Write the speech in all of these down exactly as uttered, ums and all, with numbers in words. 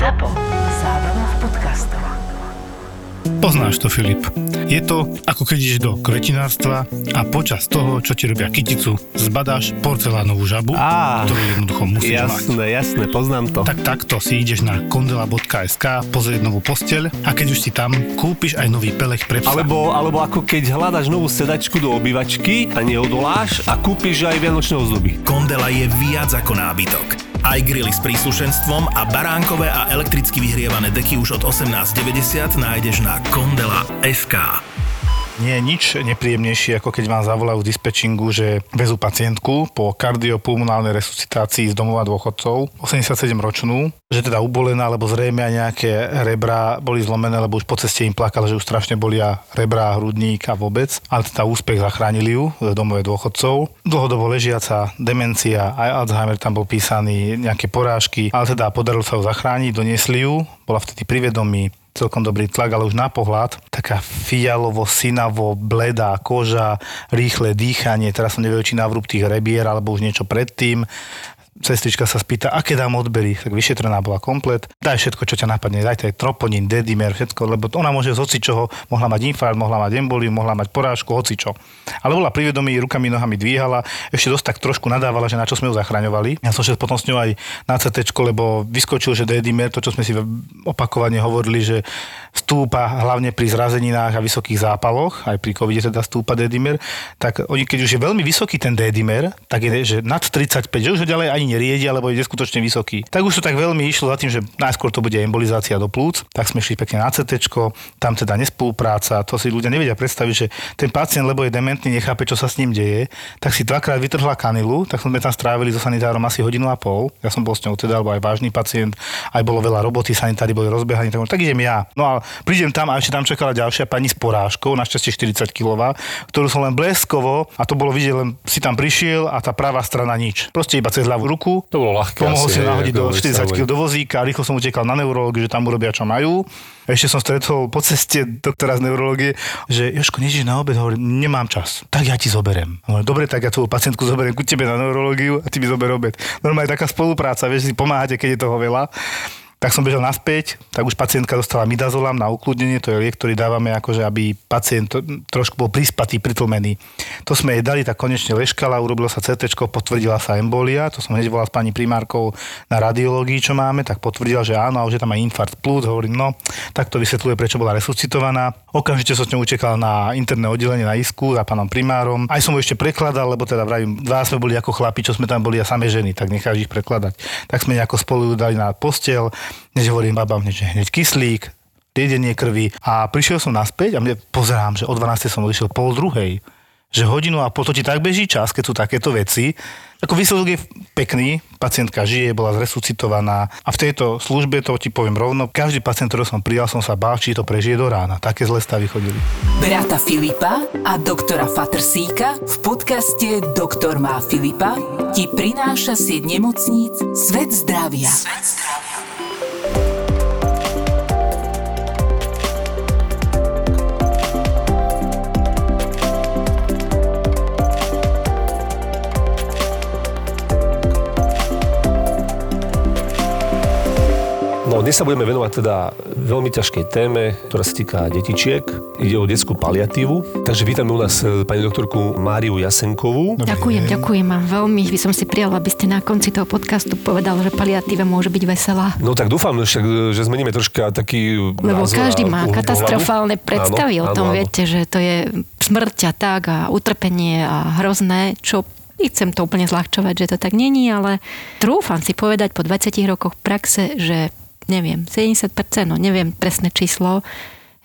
Zapo. Zábava v podcastoch. Poznáš to, Filip. Je to, ako keď ideš do kvetinárstva a počas toho, čo ti robia kyticu, zbadáš porcelánovú žabu, Á, ktorú jednoducho musíš jasné, mať. Jasné, jasné, poznám to. Tak takto si ideš na kondela bodka es ká pozrieť novú posteľ a keď už si tam, kúpiš aj nový pelech pre psa. Alebo, alebo ako keď hľadaš novú sedačku do obývačky a neodoláš a kúpiš aj vianočné ozdoby. Kondela je viac ako nábytok. Aj grily s príslušenstvom a baránkové a elektricky vyhrievané deky už od osemnásť deväťdesiat nájdeš na kondela bodka es ká. Nie je nič nepríjemnejšie, ako keď vám zavolajú v dispečingu, že vezú pacientku po kardiopulmonálnej resuscitácii z domova dôchodcov, osemdesiatsedemročnú, že teda ubolená, alebo zrejme aj nejaké rebra boli zlomené, lebo už po ceste im plakala, že už strašne bolia rebra, hrudník a vôbec, ale teda úspech zachránili ju v domove dôchodcov. Dlhodobo ležiaca, demencia, aj Alzheimer tam bol písaný, nejaké porážky, ale teda podarilo sa ju zachrániť, doniesli ju, bola vtedy pri vedomí. Celkom dobrý tlak, ale už na pohľad taká fialovo-sinavo bledá koža, rýchle dýchanie, teraz som nevedel, či navrúb tých rebier alebo už niečo predtým. Sestrička sa spýta, aké dám odbery, tak vyšetrená bola komplet. Daj všetko, čo ťa napadne, daj aj troponín, D-dimer, všetko, lebo ona môže z hocičoho, mohla mať infarkt, mohla mať emboliu, mohla mať porážku, hocičo. Ale bola pri vedomí, rukami, nohami dvíhala, ešte dosť tak trošku nadávala, že na čo sme ju zachraňovali. Ja som šel potom s ňou aj na cé té, lebo vyskočil, že D-dimer, to čo sme si opakovane hovorili, že stúpa hlavne pri zrazeninách a vysokých zápaloch, aj pri covide teda stúpa D-dimer, tak oni keď už je veľmi vysoký ten D-dimer, tak je že nad tridsaťpäť, že už ďalej ani neriedia, lebo je skutočne vysoký. Tak už to tak veľmi išlo za tým, že najskôr to bude embolizácia do plúc, tak sme šli pekne na cé téčko, tam teda nespolupráca, to si ľudia nevedia predstaviť, že ten pacient, lebo je dementný, nechápe, čo sa s ním deje, tak si dvakrát vytrhla kanilu, tak sme tam strávili so sanitárom asi hodinu a pol. Ja som bol s ňou teda, alebo aj vážny pacient, aj bolo veľa roboty, sanitári boli rozbehaní, tak, tak idem ja. No a prídem tam a ešte tam čakala ďalšia pani s porážkou, našťastie štyridsaťkilová, ktorú som len bleskovo, a to bolo vidieť, len si tam prišiel a tá pravá strana nič. Proste iba cez ľavú ruku. To bolo ľahké. Pomohol si nahodiť do štyridsať kilogramov do vozíka, rýchlo som utekal na neurológiu, že tam urobia čo majú. Ešte som stretol po ceste doktora z neurológie, že Jožko, nejdeš na obed, hovorím, nemám čas. Tak ja ti zoberiem. Hovorím, dobre, tak ja tvoju pacientku zoberiem ku tebe na neurológiu a ty mi zober obed. Normálne taká spolupráca, vieš, si pomáhate, keď je toho veľa. Tak som bežal naspäť, tak už pacientka dostala midazolam na ukludnenie, to je liek, ktorý dávame akože, aby pacient trošku bol prispatý, pritlmený. To sme jej dali, tak konečne ležkala, urobilo sa cé téčko, potvrdila sa embolia, to som hneď volal s pani primárkou na radiológii, čo máme, tak potvrdila, že áno, a už je tam aj infarkt plúc, hovorím, no, tak to vysvetľuje, prečo bola resuscitovaná. Okamžite som s ňou utekal na interné oddelenie na isku za pánom primárom. Aj som ho ešte prekladal, lebo teda vravím, dva sme boli ako chlapi, čo sme tam boli a same ženy, tak necháš ich prekladať. Tak sme nejako spolu dali na posteľ. Než hovorím babám, že hneď kyslík, riedenie krvi a prišiel som naspäť a mne pozerám, že o dvanástej som odišiel pol druhej, že hodinu a potom ti tak beží čas, keď sú takéto veci. Ako výsledok je pekný, pacientka žije, bola zresuscitovaná a v tejto službe, to ti poviem rovno, každý pacient, ktorý som prijal, som sa bál, či to prežije do rána. Také zlé stavy chodili. Brata Filipa a doktora Fatrsíka v podcaste Doktor má Filipa ti prináša sieť nemocníc Svet zdravia. Svet zdravia. No, dnes sa budeme venovať teda veľmi ťažkej téme, ktorá sa týka detičiek. Ide o detskú paliatívu. Takže vítame u nás pani doktorku Máriu Jasenkovú. Ďakujem, ďakujem. A veľmi by som si prijala, aby ste na konci toho podcastu povedal, že paliatíva môže byť veselá. No tak dúfam, že zmeníme troška taký názor. Lebo každý má katastrofálne predstavy áno, o tom, áno, viete, že to je smrť a tak a utrpenie a hrozné, čo nechcem to úplne zľahčovať, že to tak není, ale trúfam si povedať po dvadsiatich rokoch praxe, že neviem, sedemdesiat percent, no neviem presné číslo,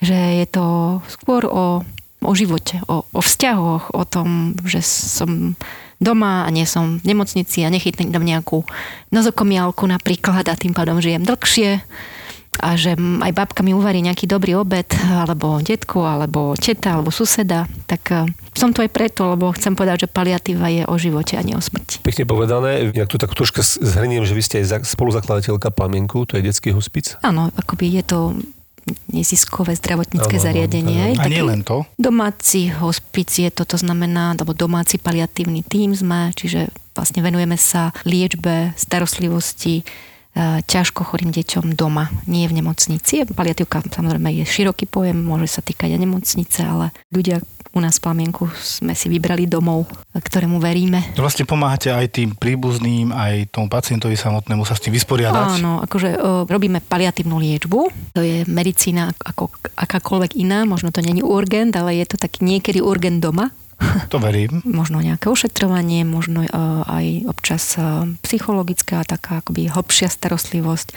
že je to skôr o, o živote, o, o vzťahoch, o tom, že som doma a nie som v nemocnici a nechytnem nejakú nozokomiálku napríklad a tým pádom žijem dlhšie a že aj babka mi uvarí nejaký dobrý obed, alebo detku, alebo teta, alebo suseda, tak som to aj preto, lebo chcem povedať, že paliatíva je o živote a nie o smrti. Pekne povedané, ja tu tak troška zhrniem, že vy ste aj spoluzakladateľka Plamienku, to je detský hospic. Áno, akoby je to neziskové zdravotnícke ano, zariadenie. Ano, ano. A nie len to? Domáci hospic je to, to znamená, alebo domáci paliatívny tím sme, čiže vlastne venujeme sa liečbe, starostlivosti ťažko chorým deťom doma, nie v nemocnici. Paliatívka samozrejme je široký pojem, môže sa týkať aj nemocnice, ale ľudia u nás v Plamienku sme si vybrali domov, ktorému veríme. Vlastne pomáhate aj tým príbuzným, aj tomu pacientovi samotnému sa s tým vysporiadať? Áno, akože o, robíme paliatívnu liečbu. To je medicína ako akákoľvek iná, možno to nie je urgent, ale je to tak niekedy urgent doma. To verím. Možno nejaké ošetrovanie, možno uh, aj občas uh, psychologická, taká akoby hlbšia starostlivosť.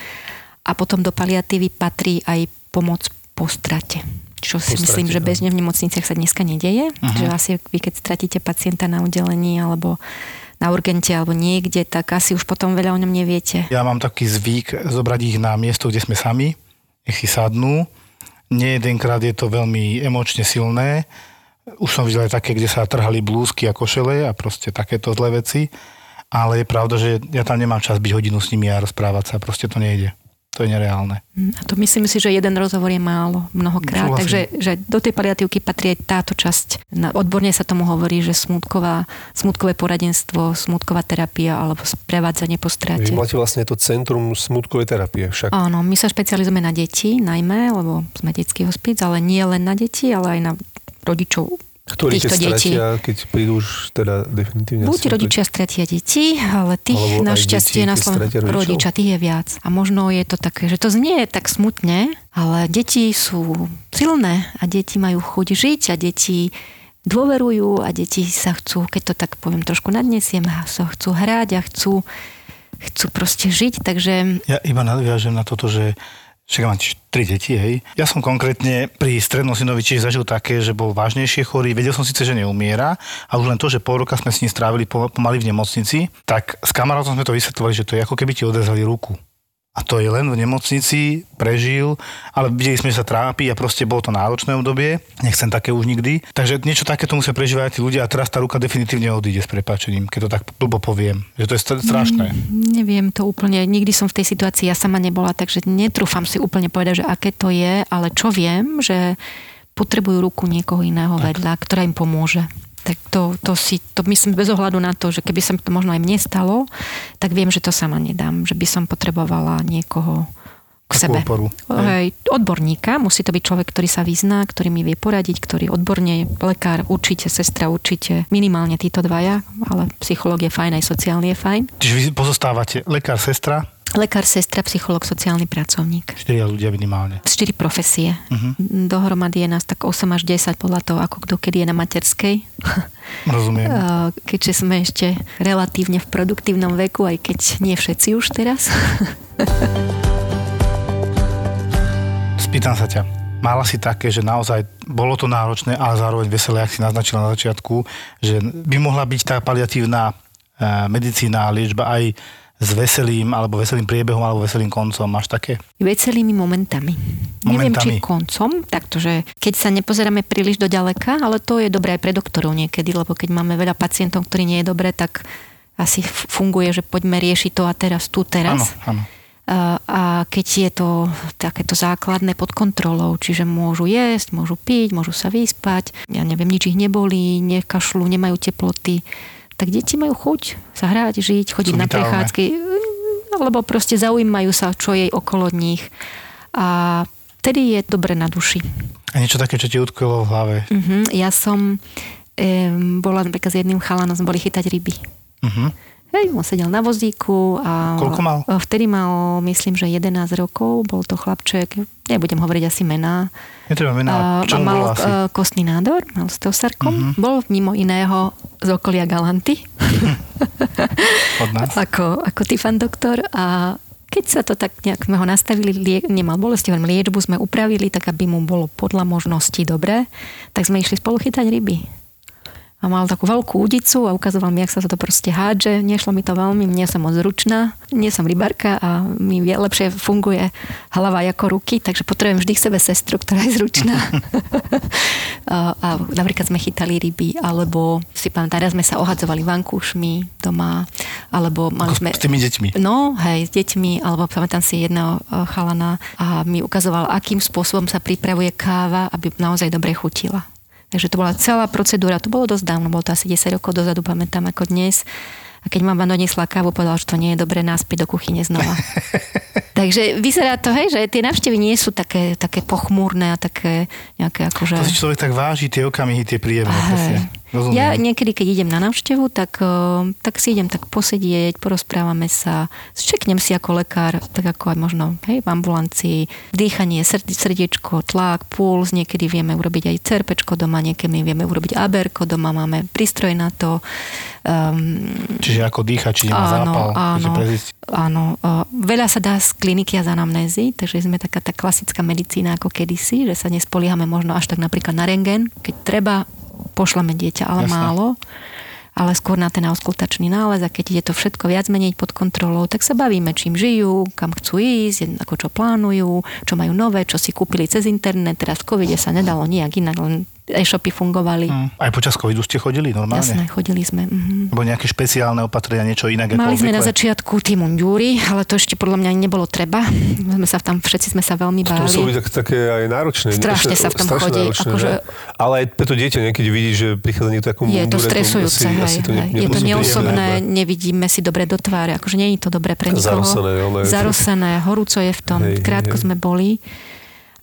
A potom do paliatívy patrí aj pomoc po strate. Čo si po myslím, strate, že bežne v nemocniciach sa dneska nedeje. Uh-huh. Že asi vy, keď stratíte pacienta na oddelení alebo na urgente alebo niekde, tak asi už potom veľa o ňom neviete. Ja mám taký zvyk zobrať ich na miesto, kde sme sami, nech si sadnú. Nejedenkrát je to veľmi emočne silné. Už som videl aj také, kde sa trhali blúzky a košele a proste takéto zlé veci. Ale je pravda, že ja tam nemám čas byť hodinu s nimi a rozprávať sa. Proste to nejde. To je nereálne. A to myslím si, že jeden rozhovor je málo mnohokrát. Súhlasím. Takže že do tej paliatívky patrí aj táto časť. Odborne sa tomu hovorí, že smútková, smútkové poradenstvo, smútková terapia alebo sprevádzanie po strate. Vy máte vlastne to centrum smútkovej terapie však. Áno, my sa špecializujeme na deti najmä, lebo sme detský hospic, ale nie len na deti, ale aj na rodičov Ktorí týchto detí. Stratia, keď prídu už teda definitívne. Buď rodičia to... stratia deti, ale tých našťastie na Slovensku rodiča, tých je viac. A možno je to také, že to znie tak smutne, ale deti sú silné a deti majú chuť žiť a deti dôverujú a deti sa chcú, keď to tak poviem trošku nadnesiem, sa chcú hrať a chcú, chcú proste žiť, takže... Ja iba nadviažem na toto, že však mám tri deti, hej. Ja som konkrétne pri strednom synovi tiež zažil také, že bol vážnejšie chorý. Vedel som síce, že neumiera a už len to, že pol roka sme s ním strávili pomaly v nemocnici, tak s kamarátom sme to vysvetlovali, že to je ako keby ti odrezali ruku. A to je len v nemocnici, prežil, ale videli sme, že sa trápi a proste bolo to náročné obdobie. Nechcem také už nikdy. Takže niečo takéto musia prežívať tí ľudia a teraz tá ruka definitívne odíde s prepáčením, keď to tak blbo poviem, že to je strašné. Mm, neviem to úplne, nikdy som v tej situácii ja sama nebola, takže netrúfam si úplne povedať, že aké to je, ale čo viem, že potrebujú ruku niekoho iného tak. Vedľa, ktorá im pomôže. Tak to, to si, to myslím bez ohľadu na to, že keby sa to možno aj mne stalo, tak viem, že to sama nedám, že by som potrebovala niekoho k sebe. Oporu, hej. Odborníka, musí to byť človek, ktorý sa vyzná, ktorý mi vie poradiť, ktorý odborne, lekár určite, sestra určite, minimálne títo dvaja, ale psychológ je fajn, aj sociálny je fajn. Čiže vy pozostávate lekár, sestra? Lekár, sestra, psychológ, sociálny pracovník. Štyria ľudia minimálne. Štyri profesie. Uh-huh. Dohromady je nás tak osem až desať podľa toho, ako kto kedy je na materskej. Rozumiem. Keďže sme ešte relatívne v produktívnom veku, aj keď nie všetci už teraz. Spýtam sa ťa. Mala si také, že naozaj bolo to náročné, ale zároveň veselé, ak si naznačila na začiatku, že by mohla byť tá paliatívna medicína a liečba aj s veselým, alebo veselým priebehom, alebo veselým koncom. Máš také? Veselými momentami. momentami. Neviem, či koncom, taktože keď sa nepozeráme príliš do ďaleka, ale to je dobré aj pre doktorov niekedy, lebo keď máme veľa pacientov, ktorí nie je dobré, tak asi funguje, že poďme riešiť to a teraz, tu, teraz. Áno, áno. A keď je to takéto základné pod kontrolou, čiže môžu jesť, môžu piť, môžu sa vyspať, ja neviem, nič ich nebolí, nekašľú, nemajú teploty, tak deti majú chuť sa hrať, žiť, chodiť na prechádzky, alebo proste zaujímajú sa, čo je okolo nich. A tedy je dobre na duši. A niečo také, čo ti utkvelo v hlave? Uh-huh. Ja som e, bola napríklad s jedným chalanom, sme boli chytať ryby. Uh-huh. Hej, on sedel na vozíku a... Koľko mal? Vtedy mal, myslím, že jedenásť rokov, bol to chlapček, nebudem hovoriť asi mená. Netreba mená, čo mu bol asi? Mal kostný nádor, mal s teosarkom, mm-hmm. Bol mimo iného z okolia Galanty. Od nás? Ako, ako ty, fan doktor. A keď sa to tak nejak sme ho nastavili, liek, nemal bolesti, len liečbu sme upravili, tak aby mu bolo podľa možností dobré, tak sme išli spolu chytať ryby. A mal takú veľkú údicu a ukazoval mi, jak sa to proste hádže. Nešlo mi to veľmi, nie som moc zručná, nie som rybárka a mi lepšie funguje hlava ako ruky, takže potrebujem vždy k sebe sestru, ktorá je zručná. a, a napríklad sme chytali ryby, alebo si pamätám, raz sme sa ohadzovali vankúšmi doma, alebo mali sme... S tými deťmi? No, hej, s deťmi, alebo pamätám si jedného chalana a mi ukazoval, akým spôsobom sa pripravuje káva, aby naozaj dobre chutila. Takže to bola celá procedúra, to bolo dosť dávno, bolo to asi desať rokov dozadu, pamätám ako dnes. a keď mama doniesla kávu, povedal, že to nie je dobre, naspäť do kuchyne znova. Takže vyzerá to, hej, že tie návštevy nie sú také, také pochmúrne a také nejaké akože... To si človek tak váži, tie okamihy, tie príjemné. Ja niekedy, keď idem na návštevu, tak, tak si idem tak posedieť, porozprávame sa, zčeknem si ako lekár, tak ako aj možno, hej, v ambulancii, dýchanie, srdiečko, tlak, puls, niekedy vieme urobiť aj cerpečko doma, niekedy vieme urobiť á bé erko doma, máme prístroj na to. Um, Čiže ako dýcha, či nemá zápal. Áno, áno. Veľa sa dá z kliniky a z anamnézy, takže sme taká tá klasická medicína ako kedysi, že sa nespoliehame možno až tak napríklad na rentgen, keď treba, pošleme dieťa, ale jasne. Málo, ale skôr na ten auskultačný nález a keď ide to všetko viac menej pod kontrolou, tak sa bavíme, čím žijú, kam chcú ísť, ako čo plánujú, čo majú nové, čo si kúpili cez internet, teraz v covide sa nedalo nejak inak, len e-shopy fungovali. Mm. Aj počas covidu ste chodili normálne? Jasné, chodili sme. Mm-hmm. Bolo nejaké špeciálne opatrenia, niečo inak? Mali sme na začiatku tie mundúry, ale to ešte podľa mňa nebolo treba. My sme sa tam, všetci sme sa veľmi báli. To sú tak, také aj náročné. Strašne sa v tom chodí. Akože... Ale aj pre to dieťa niekedy vidí, že prichádza niekto takú mundúre. Je to stresujúce. To asi, hej, asi to ne, je to neosobné, príjemné, nevidíme si dobre do tváre. Akože nie je to dobre pre nikoho. Zarosené. Zarosené, horúco je v tom. Hej, Krátko hej. sme boli.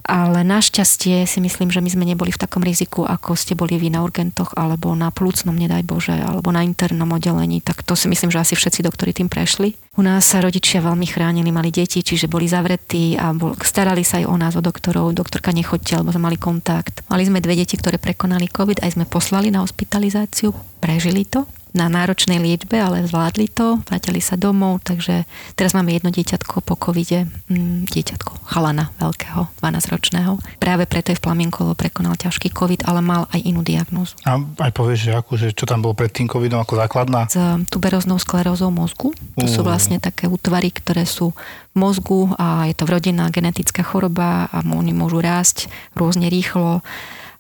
Ale našťastie si myslím, že my sme neboli v takom riziku, ako ste boli vy na urgentoch, alebo na plúcnom, nedaj Bože, alebo na internom oddelení. Tak to si myslím, že asi všetci doktori tým prešli. U nás sa rodičia veľmi chránili, mali deti, čiže boli zavretí a bol, starali sa aj o nás, o doktorov. Doktorka nechodte, lebo sme mali kontakt. Mali sme dve deti, ktoré prekonali COVID, aj sme poslali na hospitalizáciu, prežili to. Na náročnej liečbe, ale zvládli to, vrátili sa domov, takže teraz máme jedno dieťatko po covide, dieťatko, chalana veľkého, dvanásťročného. Práve preto je v Plamienku, lebo prekonal ťažký COVID, ale mal aj inú diagnózu. A aj povieš, že akože, čo tam bolo pred tým covidom ako základná? S tuberóznou sklerózou mozgu. To uh. sú vlastne také útvary, ktoré sú v mozgu a je to vrodená genetická choroba a oni môžu rásť rôzne rýchlo.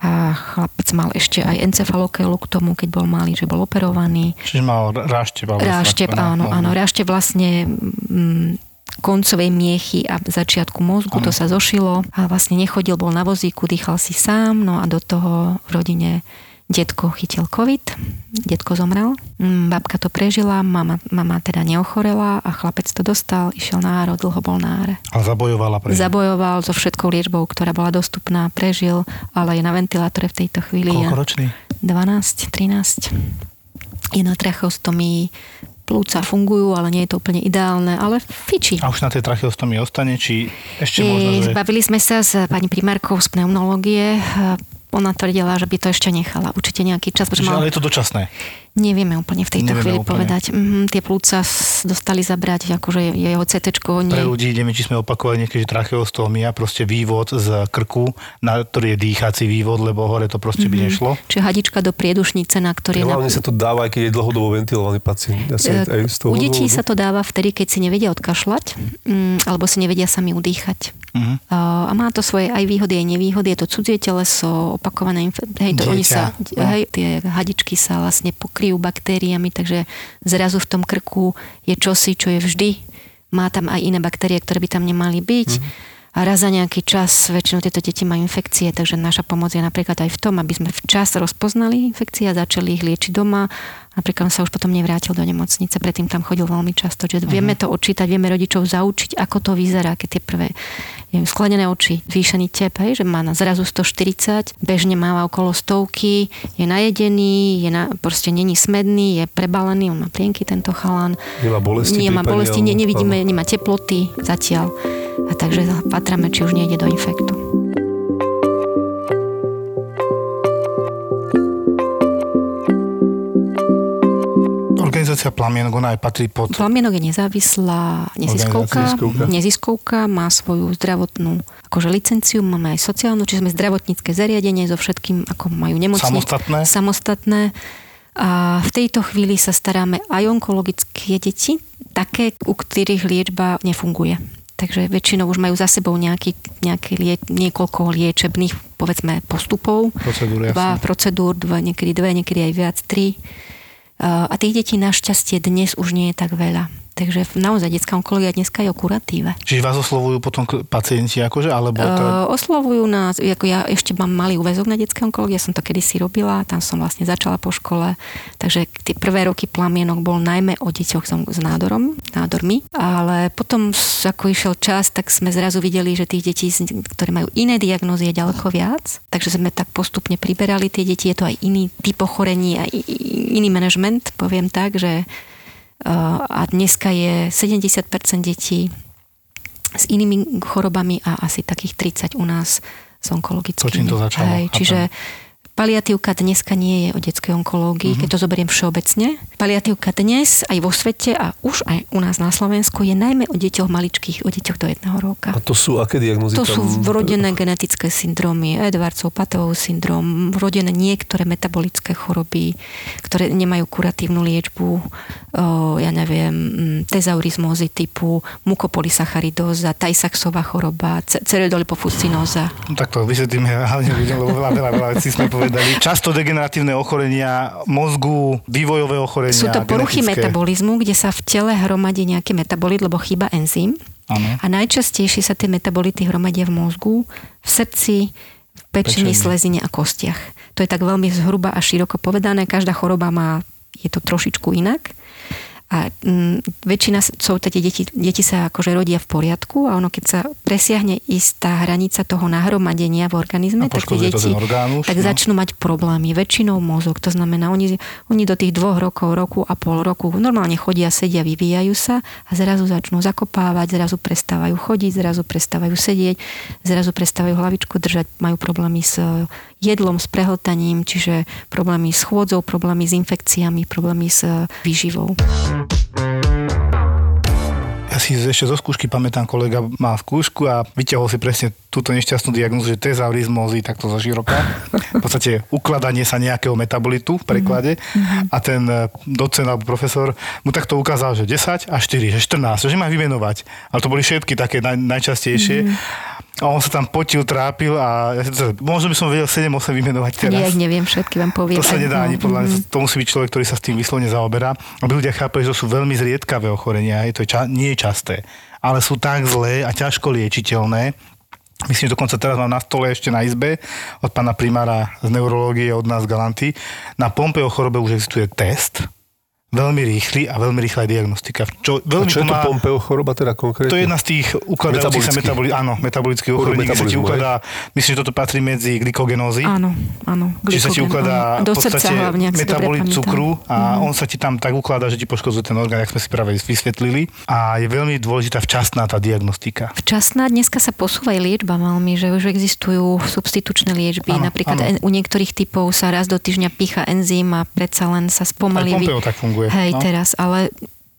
A chlapec mal ešte aj encefalokelu k tomu, keď bol malý, že bol operovaný. Čiže mal ráštep. Ráštep, áno, áno. Ráštep vlastne m, koncovej miechy a začiatku mozgu, ano. To sa zošilo. A vlastne nechodil, bol na vozíku, dýchal si sám, no a do toho v rodine detko chytil COVID, detko zomrel, babka to prežila, mama, mama teda neochorela a chlapec to dostal, išiel na áro, dlho bol na áre. A zabojovala prežil. Zabojoval so všetkou liečbou, ktorá bola dostupná, prežil, ale je na ventilátore v tejto chvíli. Koľko ročný? dvanásť, trinásť. Je na trachostomii, plúca fungujú, ale nie je to úplne ideálne, ale fičí. A už na tej trachostomii ostane, či ešte možno... Že... Zbavili sme sa s pani primárkou z pneumológie. Ona tvrdila, že by to ešte nechala. Určite nejaký čas. Čiže, mal... ale je to dočasné? Nevieme úplne v tejto Nevieme chvíli úplne. povedať. Mm, tie plúca dostali zabrať, akože jeho cé téčko. Nie... Pre ľudí, ideme, či sme opakovali niekedy tracheostómia, proste vývod z krku, na ktorý je dýchací vývod, lebo hore to proste mm-hmm. by nešlo. Čiže hadička do priedušnice, na ktorý... Hlavne na... sa to dáva, keď je dlhodobo ventilovaný pacient. Asi e, aj z toho u detí sa to dáva vtedy, keď si nevedia odkašľať, mm, alebo si nevedia sami udýchať. Uh-huh. Uh, a má to svoje aj výhody, aj nevýhody. Je to cudzie teleso, opakované... Inf- hej, to oni sa, hej, tie hadičky sa vlastne pokryjú baktériami, takže zrazu v tom krku je čosi, čo je vždy. Má tam aj iné baktérie, ktoré by tam nemali byť. Uh-huh. A raz za nejaký čas väčšinou tieto deti majú infekcie, takže naša pomoc je napríklad aj v tom, aby sme včas rozpoznali infekcie a začali ich liečiť doma. Napríklad sa už potom nevrátil do nemocnice, predtým tam chodil veľmi často. Čiže uh-huh. vieme to odčítať, vieme rodičov zaučiť, ako to vyzerá, keď tie prvé neviem, sklenené oči, zvýšený tep, hej, že má na zrazu sto štyridsať, bežne máva okolo stovky, je najedený, je na, proste není smedný, je prebalený, on má plienky tento chalán. Nemá bolesti, nemá bolesti ne, nevidíme, nemá teploty zatiaľ. A takže patrame, či už nejde do infektu. Organizácia Plamienok, ona aj patrí pod... Plamienok je nezávislá neziskovka. Neziskovka má svoju zdravotnú akože licenciu, máme aj sociálnu, čiže sme zdravotnícke zariadenie so všetkým, ako majú nemocnice. Samostatné. Samostatné. A v tejto chvíli sa staráme aj onkologické deti, také, u ktorých liečba nefunguje. Takže väčšinou už majú za sebou nejaký, nejaký lie, niekoľko liečebných, povedzme, postupov. Procedúr, dva procedúr, dva, niekedy dve, niekedy aj viac, tri. A tých detí našťastie dnes už nie je tak veľa. Takže naozaj detská onkológia dneska je o kuratíve. Čiže vás oslovujú potom pacienti akože? Alebo to... Oslovujú nás, ako ja ešte mám malý úväzok na detskej onkológii, ja som to kedysi robila, tam som vlastne začala po škole, takže tie prvé roky Plamienok bol najmä o deťoch s nádorom, nádormi, ale potom ako išiel čas, tak sme zrazu videli, že tých detí, ktoré majú iné diagnózy, je ďaleko viac, takže sme tak postupne priberali tie deti, je to aj iný typ ochorení a iný manažment, poviem tak, že a dneska je sedemdesiat percent detí s inými chorobami a asi takých tridsať u nás s onkologickými. To, čím to začalo. Aj, čiže paliatívka dneska nie je o detskej onkológii, mm-hmm. keď to zoberiem všeobecne. Paliatívka dnes aj vo svete a už aj u nás na Slovensku je najmä o deťoch maličkých, o deťoch do jedného roka. A to sú aké diagnózy? To tam... sú vrodené genetické syndromy, Edwardsov, Patovov syndrom, vrodené niektoré metabolické choroby, ktoré nemajú kuratívnu liečbu, ja neviem, tezaurizmózy typu mukopolysacharidóza, Tay-Sachsova choroba, ceroidolipofuscinóza. Tak to vysvetlíme hlavne ľuďom, lebo veľa, veľa, veľa vecí sme povedali. Často degeneratívne ochorenia mozgu, vývojové ochorenia. Sú to poruchy metabolizmu, kde sa v tele hromadí nejaký metabolit, lebo chýba enzym. Ano. A najčastejšie sa tie metabolity hromadia v mozgu, v srdci, v pečení, slezine a kostiach. To je tak veľmi zhruba a široko povedané. Každá choroba má, je to trošičku inak. A m, väčšina sú tie deti, deti sa akože rodia v poriadku a ono, keď sa presiahne istá hranica toho nahromadenia v organizme, tak tie deti orgán už, tak no? začnú mať problémy. Väčšinou mozog, to znamená, oni, oni do tých dvoch rokov, roku a pol roku normálne chodia, sedia, vyvíjajú sa a zrazu začnú zakopávať, zrazu prestávajú chodiť, zrazu prestávajú sedieť, zrazu prestávajú hlavičku držať, majú problémy s jedlom, s prehltaním, čiže problémy s chôdzou, problémy s infekciami, problémy s výživou. Ja si ešte zo skúšky pamätám, kolega má skúšku a vyťahol si presne túto nešťastnú diagnózu, že tezaurizmózy, takto zo široka. V podstate ukladanie sa nejakého metabolitu v preklade a ten docent alebo profesor mu takto ukázal, že desať a štyri, že štrnásť, že má vymenovať. Ale to boli všetky také naj, najčastejšie. Mm-hmm. A on sa tam potil, trápil a možno by som vedel sedem osem vymenovať teraz. Ja ich neviem, všetky vám poviem. To sa nedá ani podľa mňa, mm-hmm. to musí byť človek, ktorý sa s tým vyslovne zaoberá. Aby ľudia chápali, že to sú veľmi zriedkavé ochorenia, je to ča- nie je časté, ale sú tak zlé a ťažko liečiteľné. Myslím, že dokonca teraz mám na stole ešte na izbe od pána primára z neurológie od nás Galanty. Na Pompe o chorobe už existuje test, veľmi rýchly a veľmi rýchla diagnostika. Čo, veľmi a čo je to Pompeho choroba teda konkrétne? To je jedna z tých ukladajúcich sa metabolických, áno, metabolických ochorení, kde sa ti ukladá, myslím, že toto patrí medzi glykogenózy. Áno, áno. Čiže sa ti ukladá v podstate metabolit cukru a mm. on sa ti tam tak ukladá, že ti poškodzuje ten orgán, jak sme si práve vysvetlili. A je veľmi dôležitá včasná tá diagnostika. Včasná, dneska sa posúva aj liečba veľmi, že už existujú substitučné liečby. Áno, napríklad áno. U niektorých typov sa raz do týždňa pícha enzym a predsa len sa spomalí. Hej, no? Teraz, ale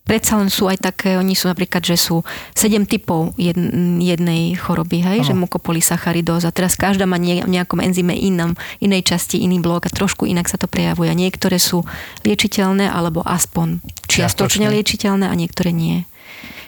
predsa len sú aj také, oni sú napríklad, že sú sedem typov jednej choroby, hej, no. Že mukopolysacharidóza. Teraz každá má v nejakom enzyme inom, inej časti, iný blok a trošku inak sa to prejavuje. Niektoré sú liečiteľné, alebo aspoň čiastočne liečiteľné a niektoré nie.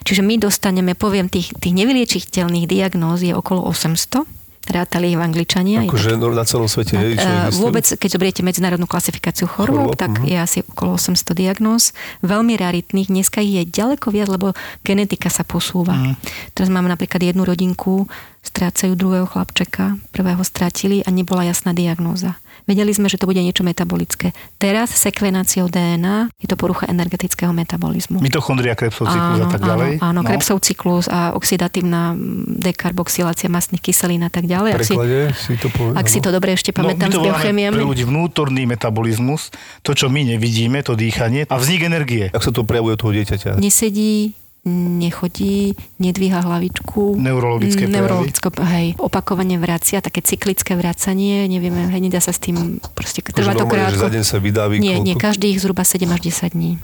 Čiže my dostaneme, poviem, tých, tých nevyliečiteľných diagnóz je okolo osemsto. Rátali ich v Angličania. Akože na celom svete. Tak, hej, vôbec, keď zoberiete medzinárodnú klasifikáciu chorôb, tak uh-huh. je asi okolo osemsto diagnóz. Veľmi raritných. Dneska je ďaleko viac, lebo genetika sa posúva. Uh-huh. Teraz máme napríklad jednu rodinku, strácajú druhého chlapčeka, prvého strátili a nebola jasná diagnóza. Vedeli sme, že to bude niečo metabolické. Teraz sekvenáciou dé en á je to porucha energetického metabolizmu. Mitochondria, Krebsov cyklus áno, a tak ďalej. Áno, áno no. Krebsov cyklus a oxidatívna dekarboxylácia mastných kyselín a tak ďalej. Ak preklade, si, si to povedal. Ak si to dobre ešte pamätám no, s biochemiami. Pre ľudí vnútorný metabolizmus, to, čo my nevidíme, to dýchanie a vznik energie. Ak sa to prejavuje toho dieťaťa? Nesedí, nechodí, nedvíha hlavičku. Neurologické prejavy. Hej, opakovane vracia, také cyklické vracanie, nevieme, hej, nedá sa s tým proste, trvá to krátko. Za deň sa vydaví. Nie, nie, každých zhruba sedem až desať dní.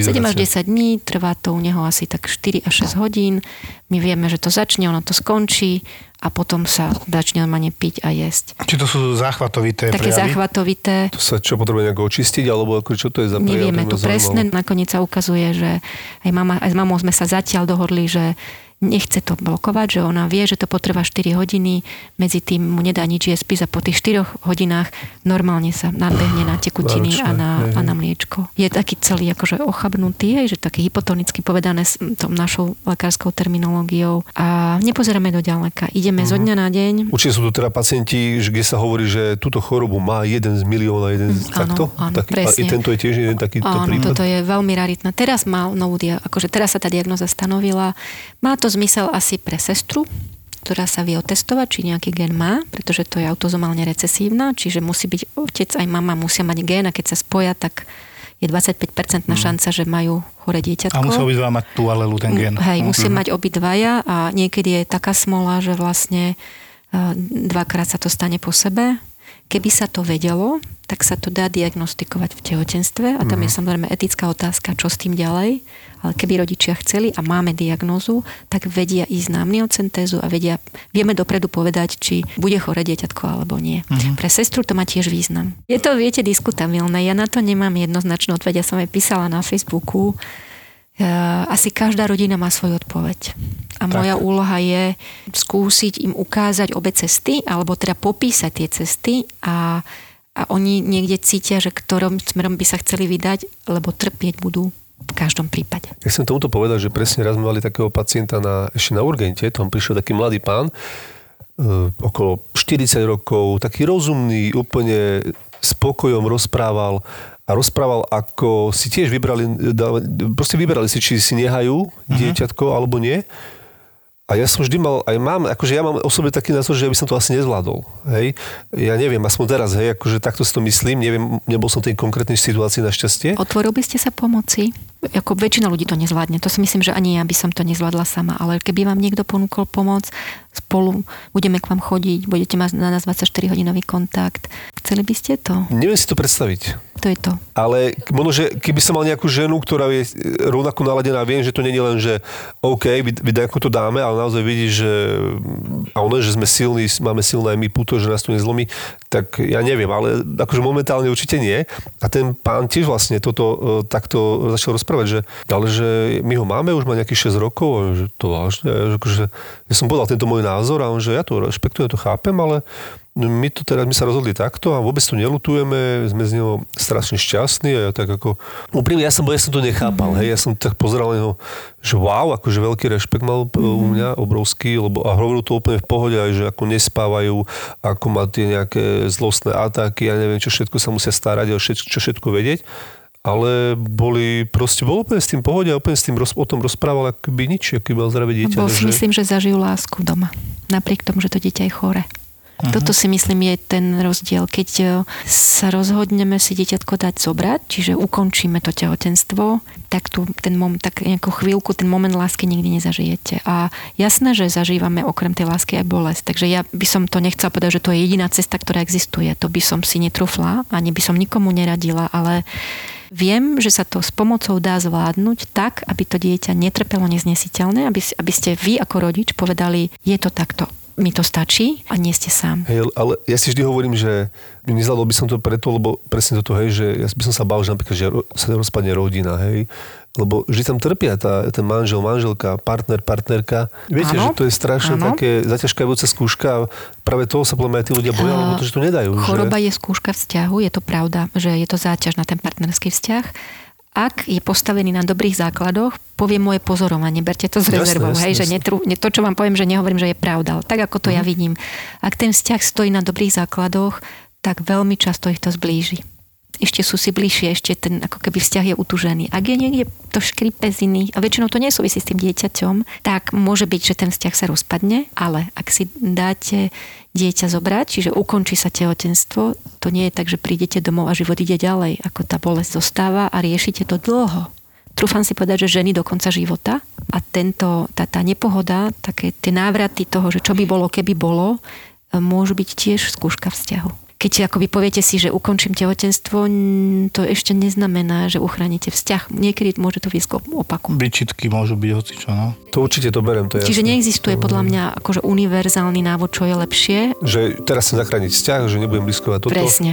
sedem až desať dní, trvá to u neho asi tak štyri až šesť hodín. My vieme, že to začne, ono to skončí a potom sa začne normálne piť a jesť. Či to sú záchvatovité Také prejavy? Také záchvatovité. To sa čo potrebuje nejako očistiť, alebo ako, čo to je za prejav? Nevieme to presne, nakoniec sa ukazuje, že aj, mama, aj s mamou sme sa zatiaľ dohodli, že nechce to blokovať, že ona vie, že to potrvá štyri hodiny, medzi tým mu nedá nič jesť, pís a po tých štyroch hodinách normálne sa nadbehne na tekutiny a na, a na mliečko. Je taký celý akože ochabnutý, že taký hypotonicky povedané s tom našou lekárskou terminológiou a nepozeráme do ďaleka. Ideme mm-hmm. zo dňa na deň. Určite sú tu teda pacienti, kde sa hovorí, že túto chorobu má jeden z milióna, jeden z mm, takto. Áno, áno, taký, presne. A tento je tiež jeden takýto prípad. Áno, toto je veľmi raritná. Teraz má novú dia- akože teraz sa tá diagnóza stanovila. Má to zmysel asi pre sestru, ktorá sa vie otestovať, či nejaký gen má, pretože to je autozomálne recesívna, čiže musí byť otec aj mama musia mať gen a keď sa spoja, tak je dvadsaťpäť percent na šanca, že majú chore dieťatko. A musia obidva mať tú alelu, ten gen. Hej, musia mm-hmm. mať obidvaja a niekedy je taká smola, že vlastne dvakrát sa to stane po sebe. Keby sa to vedelo, tak sa to dá diagnostikovať v tehotenstve a tam mm-hmm. je samozrejme etická otázka, čo s tým ďalej, ale keby rodičia chceli a máme diagnózu, tak vedia ísť na amniocentézu a vedia, vieme dopredu povedať, či bude chore dieťatko alebo nie. Mm-hmm. Pre sestru to má tiež význam. Je to, viete, diskutabilné. Ja na to nemám jednoznačnú odpoveď. Ja som aj písala na Facebooku. E, asi každá rodina má svoju odpoveď. A tak. Moja úloha je skúsiť im ukázať obe cesty, alebo teda popísať tie cesty a a oni niekde cítia, že ktorom smerom by sa chceli vydať, lebo trpieť budú v každom prípade. Ja som tomuto povedal, že presne raz sme mali takého pacienta na, ešte na urgente, tam prišiel taký mladý pán, e, okolo štyridsať rokov, taký rozumný, úplne spokojom rozprával a rozprával, ako si tiež vybrali, proste vybrali si, či si nehajú dieťatko, mm-hmm. alebo nie. A ja som vždy mal, aj mám, akože ja mám o sebe taký názor, že ja by som to asi nezvládol, hej. Ja neviem, aspoň teraz, hej, akože takto si to myslím, neviem, nebol som v tej konkrétnej situácii našťastie. Otvoril by ste sa pomoci? Ako väčšina ľudí to nezvládne. To si myslím, že ani ja by som to nezvládla sama, ale keby vám niekto ponúkol pomoc, spolu budeme k vám chodiť, budete mať na nás dvadsaťštyri hodinový kontakt. Chceli by ste to? Neviem si to predstaviť. To je to. Ale možno, že keby som mal nejakú ženu, ktorá je rovnako naladená, viem, že to nie je len, že OK, ako to dáme, ale naozaj vidíš, že a ono, že sme silní, máme silné aj my puto, že nás to nezlomí, tak ja neviem, ale akože momentálne určite nie. A ten pán tiež vlastne toto takto začal rozprávať, že ale že my ho máme, už má nejakých šesť rokov, a že to vážne, akože ja som povedal tento môj názor a on, že ja to rešpektujem, to chápem, ale my to teraz, my sa rozhodli takto a vôbec to nelutujeme, sme z neho strašne šťastní a ja tak ako úprimne, ja som, ja som to nechápal, mm-hmm. hej, ja som tak pozeral na neho, že wow, akože veľký rešpekt mal mm-hmm. u mňa, obrovský, lebo a hovoril to úplne v pohode aj, že ako nespávajú, ako má tie nejaké zlostné ataky, ja neviem, čo všetko sa musia starať, čo všetko vedieť, ale boli, proste bol úplne s tým pohode a úplne s tým roz, o tom rozprával akoby nič, aký mal zdravé dieťa. Bol, takže myslím, že zažijú lásku doma, napriek tomu, že to dieťa je chore. Aha. Toto si myslím je ten rozdiel. Keď sa rozhodneme si dieťatko dať zobrať, čiže ukončíme to tehotenstvo, tak tu ten mom, tak nejakú chvíľku, ten moment lásky nikdy nezažijete. A jasné, že zažívame okrem tej lásky aj bolesť. Takže ja by som to nechcela povedať, že to je jediná cesta, ktorá existuje. To by som si netrúfla, ani by som nikomu neradila, ale viem, že sa to s pomocou dá zvládnuť tak, aby to dieťa netrpelo neznesiteľné, aby, aby ste vy ako rodič povedali, je to takto. Mi to stačí a nie ste sám. Hej, ale ja si vždy hovorím, že nezvládol by som to preto, lebo presne toto, hej, že ja by som sa bál, že napríklad, že sa rozpadne rodina, hej, lebo vždy tam trpia tá, ten manžel, manželka, partner, partnerka. Viete, áno, že to je strašne áno. také zaťažkajúca skúška a práve toho sa podľa mňa tí ľudia boja, lebo to, že to nedajú. Choroba že je skúška vzťahu, je to pravda, že je to záťaž na ten partnerský vzťah. Ak je postavený na dobrých základoch, poviem moje pozorovanie, berte to s rezervou, jasne, hej, jasne. Že netru, to, čo vám poviem, že nehovorím, že je pravda, tak ako to mhm. ja vidím. Ak ten vzťah stojí na dobrých základoch, tak veľmi často ich to zblíži. Ešte sú si bližšie, ešte ten ako keby vzťah je utužený. Ak je niekde to škripe z iných, a väčšinou to nesúvisí s tým dieťaťom, tak môže byť, že ten vzťah sa rozpadne, ale ak si dáte dieťa zobrať, čiže ukončí sa tehotenstvo, to nie je tak, že prídete domov a život ide ďalej, ako tá bolesť zostáva a riešite to dlho. Trúfam si povedať, že ženy do konca života a tento, tá, tá nepohoda, také tie návraty toho, že čo by bolo, keby bolo, môžu byť tiež skúška vzťahu. Keď akoby poviete si, že ukončím tehotenstvo, to ešte neznamená, že uchránite vzťah. Niekedy môže to viesť k opaku. Vyčitky môžu byť hocičo, no. To určite to beriem, to je Čiže jasné. Neexistuje to podľa mňa akože univerzálny návod, čo je lepšie. Že teraz chcem zachrániť vzťah, že nebudem riskovať toto. Presne.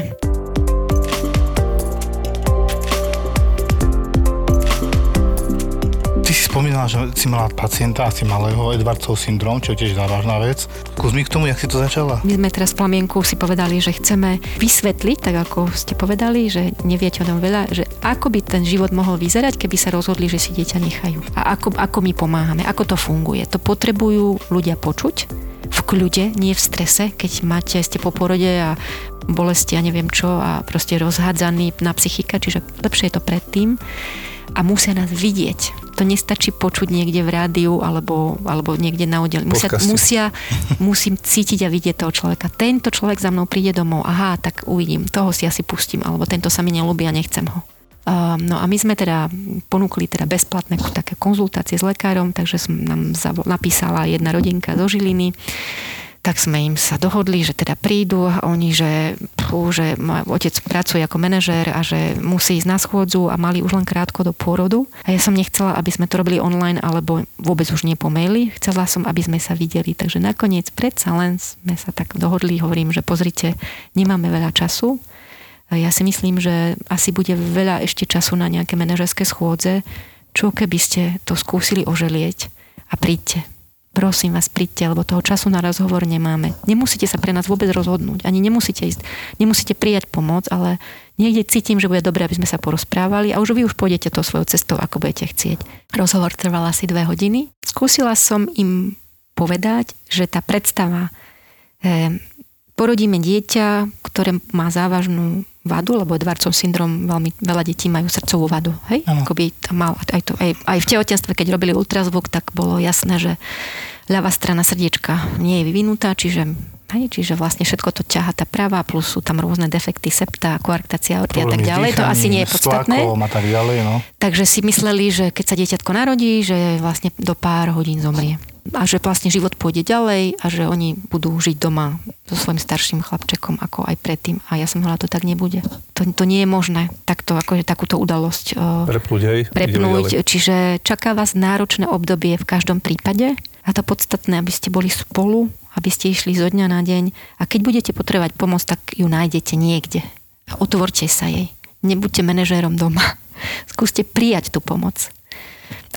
Ty si spomínala, že si mala pacienta, asi malého, Edwardsov syndrom, čo je tiež závažná vec. Skús mi k tomu, jak si to začala. My sme teraz v Plamienku si povedali, že chceme vysvetliť, tak ako ste povedali, že neviete o tom veľa, že ako by ten život mohol vyzerať, keby sa rozhodli, že si dieťa nechajú. A ako, ako my pomáhame, ako to funguje. To potrebujú ľudia počuť v kľude, nie v strese, keď máte, ste po porode a bolesti a neviem čo a proste rozhádzaný na psychika, čiže lepšie je to predtým. A musia nás vidieť. To nestačí počuť niekde v rádiu alebo, alebo niekde na oddelení. Musia, musia, musím cítiť a vidieť toho človeka. Tento človek za mnou príde domov, aha, tak uvidím, toho si asi pustím, alebo tento sa mi neľúbi a nechcem ho. No a my sme teda ponúkli teda bezplatné také konzultácie s lekárom, takže som nám napísala jedna rodinka zo Žiliny, tak sme im sa dohodli, že teda prídu a oni, že, pú, že môj otec pracuje ako manažér a že musí ísť na schôdzu a mali už len krátko do pôrodu. A ja som nechcela, aby sme to robili online alebo vôbec už nie po maili. Chcela som, aby sme sa videli. Takže nakoniec predsa len sme sa tak dohodli, hovorím, že pozrite, nemáme veľa času. Ja si myslím, že asi bude veľa ešte času na nejaké manažerské schôdze. Čo keby ste to skúsili oželieť a príďte. Prosím vás, príďte, lebo toho času na rozhovor nemáme. Nemusíte sa pre nás vôbec rozhodnúť, ani nemusíte ísť, nemusíte prijať pomoc, ale niekde cítim, že bude dobré, aby sme sa porozprávali a už vy už pôjdete tou svojou cestou, ako budete chcieť. Rozhovor trval asi dve hodiny. Skúsila som im povedať, že tá predstava, eh, porodíme dieťa, ktoré má závažnú vadu, lebo Edwardsov syndrom, veľmi veľa detí majú srdcovú vadu, hej? Akoby mal, aj, to, aj, aj v tehotenstve, keď robili ultrazvuk, tak bolo jasné, že ľavá strana srdiečka nie je vyvinutá, čiže, hej, čiže vlastne všetko to ťahá tá pravá, plus sú tam rôzne defekty septa, koarktácia aorty a tak ďalej, to asi nie je podstatné. A tak ďalej, no. Takže si mysleli, že keď sa dieťatko narodí, že vlastne do pár hodín zomrie. A že vlastne život pôjde ďalej a že oni budú žiť doma so svojím starším chlapčekom ako aj predtým. A ja som hovorila, to tak nebude. To, to nie je možné. Takto, akože takúto udalosť uh, prepnúť, hej, prepnúť. Čiže čaká vás náročné obdobie v každom prípade a to podstatné, aby ste boli spolu, aby ste išli zo dňa na deň a keď budete potrebovať pomoc, tak ju nájdete niekde. A otvorte sa jej. Nebuďte manažérom doma. Skúste prijať tú pomoc.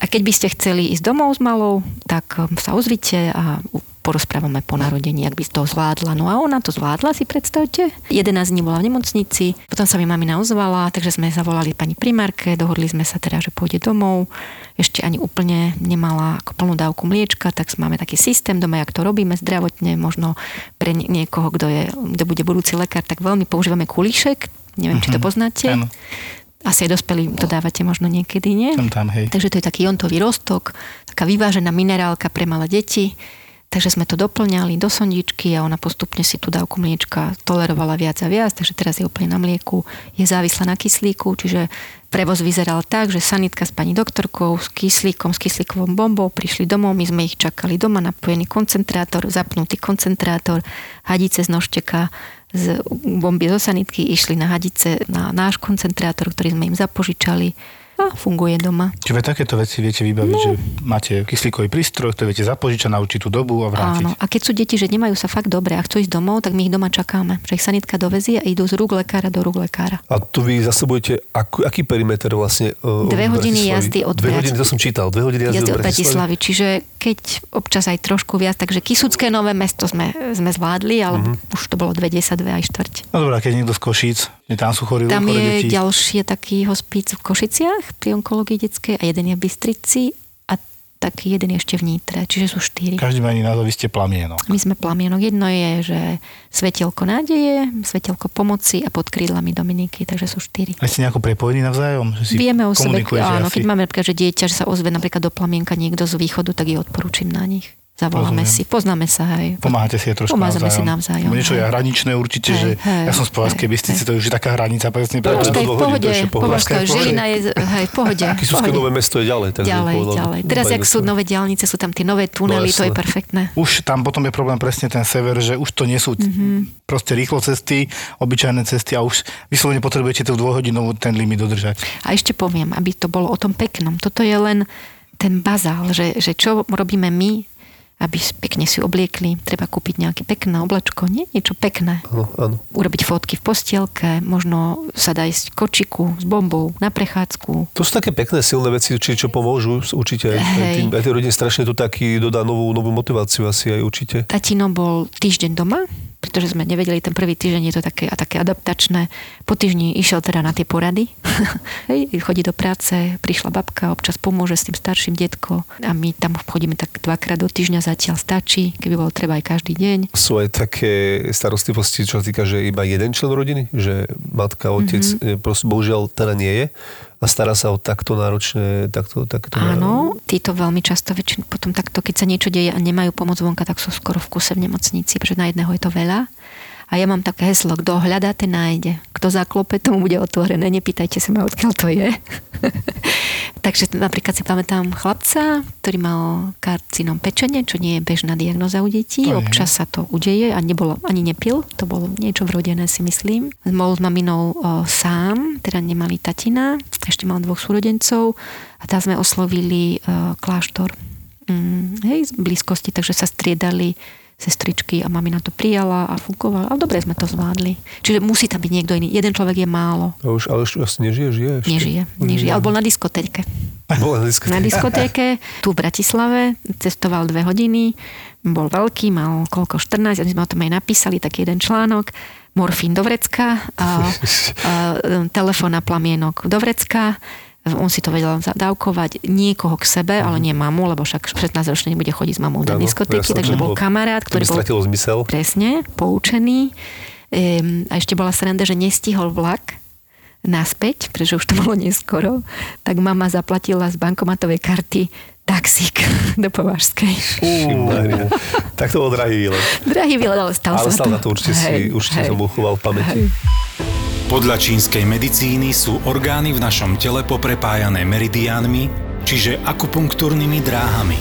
A keď by ste chceli ísť domov s malou, tak sa ozvite a porozprávame po narodení, ak by to zvládla. No a ona to zvládla, si predstavte. jedenásť dní bola v nemocnici, potom sa mi mamina ozvala, takže sme zavolali pani primárke, dohodli sme sa teda, že pôjde domov. Ešte ani úplne nemala ako plnú dávku mliečka, tak máme taký systém doma, jak to robíme zdravotne, možno pre niekoho, kto je, kto bude budúci lekár, tak veľmi používame kulíšek, neviem, mm-hmm. či to poznáte. Ano. Asi aj dospelí to dávate možno niekedy, nie? Som tam, hej. Takže to je taký jontový roztok, taká vyvážená minerálka pre malé deti. Takže sme to doplňali do sondičky a ona postupne si tú dávku mliečka tolerovala viac a viac, takže teraz je úplne na mlieku, je závislá na kyslíku, čiže prevoz vyzeral tak, že sanitka s pani doktorkou, s kyslíkom, s kyslíkovou bombou prišli domov, my sme ich čakali doma, napojený koncentrátor, zapnutý koncentrátor, hadice z nožteka, z bomby zo sanitky, išli na hadice na náš koncentrátor, ktorý sme im zapožičali a funguje doma. Čiže takéto veci viete vybaviť, no. Že máte kyslíkový prístroj, to viete zapožičať na určitú dobu a vrátiť. Áno. A keď sú deti, že nemajú sa fakt dobre a chcú ísť domov, tak my ich doma čakáme. Že ich sanitka dovezie a idú z rúk lekára do rúk lekára. A tu vy zasobujete aký, aký perimeter vlastne? Uh, dve hodiny jazdy od Bratislavy. Dve hodiny, to som čítal. Dve hodiny jazdy, jazdy od Bratislavy. Čiže keď občas aj trošku viac, takže Kysucké Nové Mesto sme, sme zvládli, ale mm-hmm. už to bolo dve desať, dve aj štvrť. No dobrá, keď niekto z Košíc, tam sú chorí, tam chore deti. Tam je ďalšie taký hospíc v Košiciach pri onkológii detskej a jeden je v Bystrici a taký jeden ešte v Nitre, čiže sú štyri. Každý má iný názov, vy ste Plamienok. My sme Plamienok. Jedno je, že Svetielko nádeje, Svetielko pomoci a Pod krídlami Dominiky, takže sú štyri. A ste nejako prepojení navzájom? Že si vieme o sebe, áno, asi... keď máme napríklad, že dieťa, že sa ozve napríklad do Plamienka niekto z východu, tak je odporúčim na nich. Zavoláme Rozumiem. Si, poznáme sa, hej. Pomáhate si aj trošku Pomáhame navzájom. Pomáhame si navzájom. Niečo je hraničné určite, hej, že hej, ja som z Považskej Bystrice, to je už taká hranica, presne pre to do dvoch hodín, to ešte Považská. Žilina je, hej, pohode. A Kysucké Nové Mesto je ďalej. Takže ďalej, ďalej. Teraz, jak sú nové diaľnice, sú tam tie nové tunely, no, to je perfektné. Už tam potom je problém presne ten sever, že už to nie sú mm-hmm. proste rýchlo cesty, obyčajné cesty a už vyslovene potrebujete tú dvojhodinovú ten limit dodržať. A ešte poviem, aby to bolo o tom peknom. Toto je len ten bazál, že, že čo robíme my aby pekne si obliekli, treba kúpiť nejaké pekné oblačko, nie? Niečo pekné. Áno, áno. Urobiť fotky v postielke, možno sa dať kočiku s bombou na prechádzku. To sú také pekné, silné veci, či, čo pomôžu určite. Hej. Aj tie rodiny strašne tu taký dodá novú, novú motiváciu asi aj určite. Tatino bol týždeň doma, pretože sme nevedeli, ten prvý týždeň je to také, a také adaptačné. Po týždni išiel teda na tie porady. Hej, chodí do práce, prišla babka, občas pomôže s tým starším detkom a my tam chodíme tak dvakrát do týždňa, zatiaľ stačí, keby bolo treba aj každý deň. Sú aj také starostlivosti, čo sa týka, že iba jeden člen rodiny, že matka, otec, mm-hmm. proste bohužiaľ teda nie je. A stará sa o takto náročné... Takto, takto Áno, náročné. Títo veľmi často väčšin, potom takto, keď sa niečo deje a nemajú pomoc vonka, tak sú skoro v kuse v nemocnici, pretože na jedného je to veľa. A ja mám také heslo, kto hľadá, ten nájde. Kto zaklope, tomu bude otvorené. Nepýtajte sa ma, odkiaľ to je. Takže napríklad si pamätám chlapca, ktorý mal karcinom pečene, čo nie je bežná diagnóza u detí. Občas sa to udeje a nebolo, ani nepil. To bolo niečo vrodené, si myslím. Bol s maminou o, sám, teda nemali tatina. Ešte mal dvoch súrodencov. A tá sme oslovili o, kláštor mm, hej, z blízkosti, takže sa striedali sestričky a mami na to prijala a fungovala. A dobre sme to zvládli. Čiže musí tam byť niekto iný. Jeden človek je málo. A už, ale už asi nežije, žije? Ešte. Nežije, nežije. Ale bol na diskotéke. Bol na diskotéke. Na diskotéke, tu v Bratislave, cestoval dve hodiny, bol veľký, mal koľko, štrnásť, my sme o tom aj napísali, taký jeden článok. Morfín do vrecka, a, a, telefón na plamienok do vrecka. On si to vedel zadávkovať niekoho k sebe, ale nie mamu, lebo však šestnásťročný nebude chodiť s mamou na diskotéky, takže bol kamarát, ktorý bol zmysel. Presne, poučený. Ehm, a ešte bola sranda, že nestihol vlak naspäť, pretože už to bolo neskoro, tak mama zaplatila z bankomatovej karty taxík do Považskej. Uuu, tak to bol drahý výlet. Drahý výlet, ale stal sa to. Ale stal na to, určite hej, si, určite som uchoval v pamäti. Hej. Podľa čínskej medicíny sú orgány v našom tele poprepájané meridiánmi, čiže akupunktúrnymi dráhami.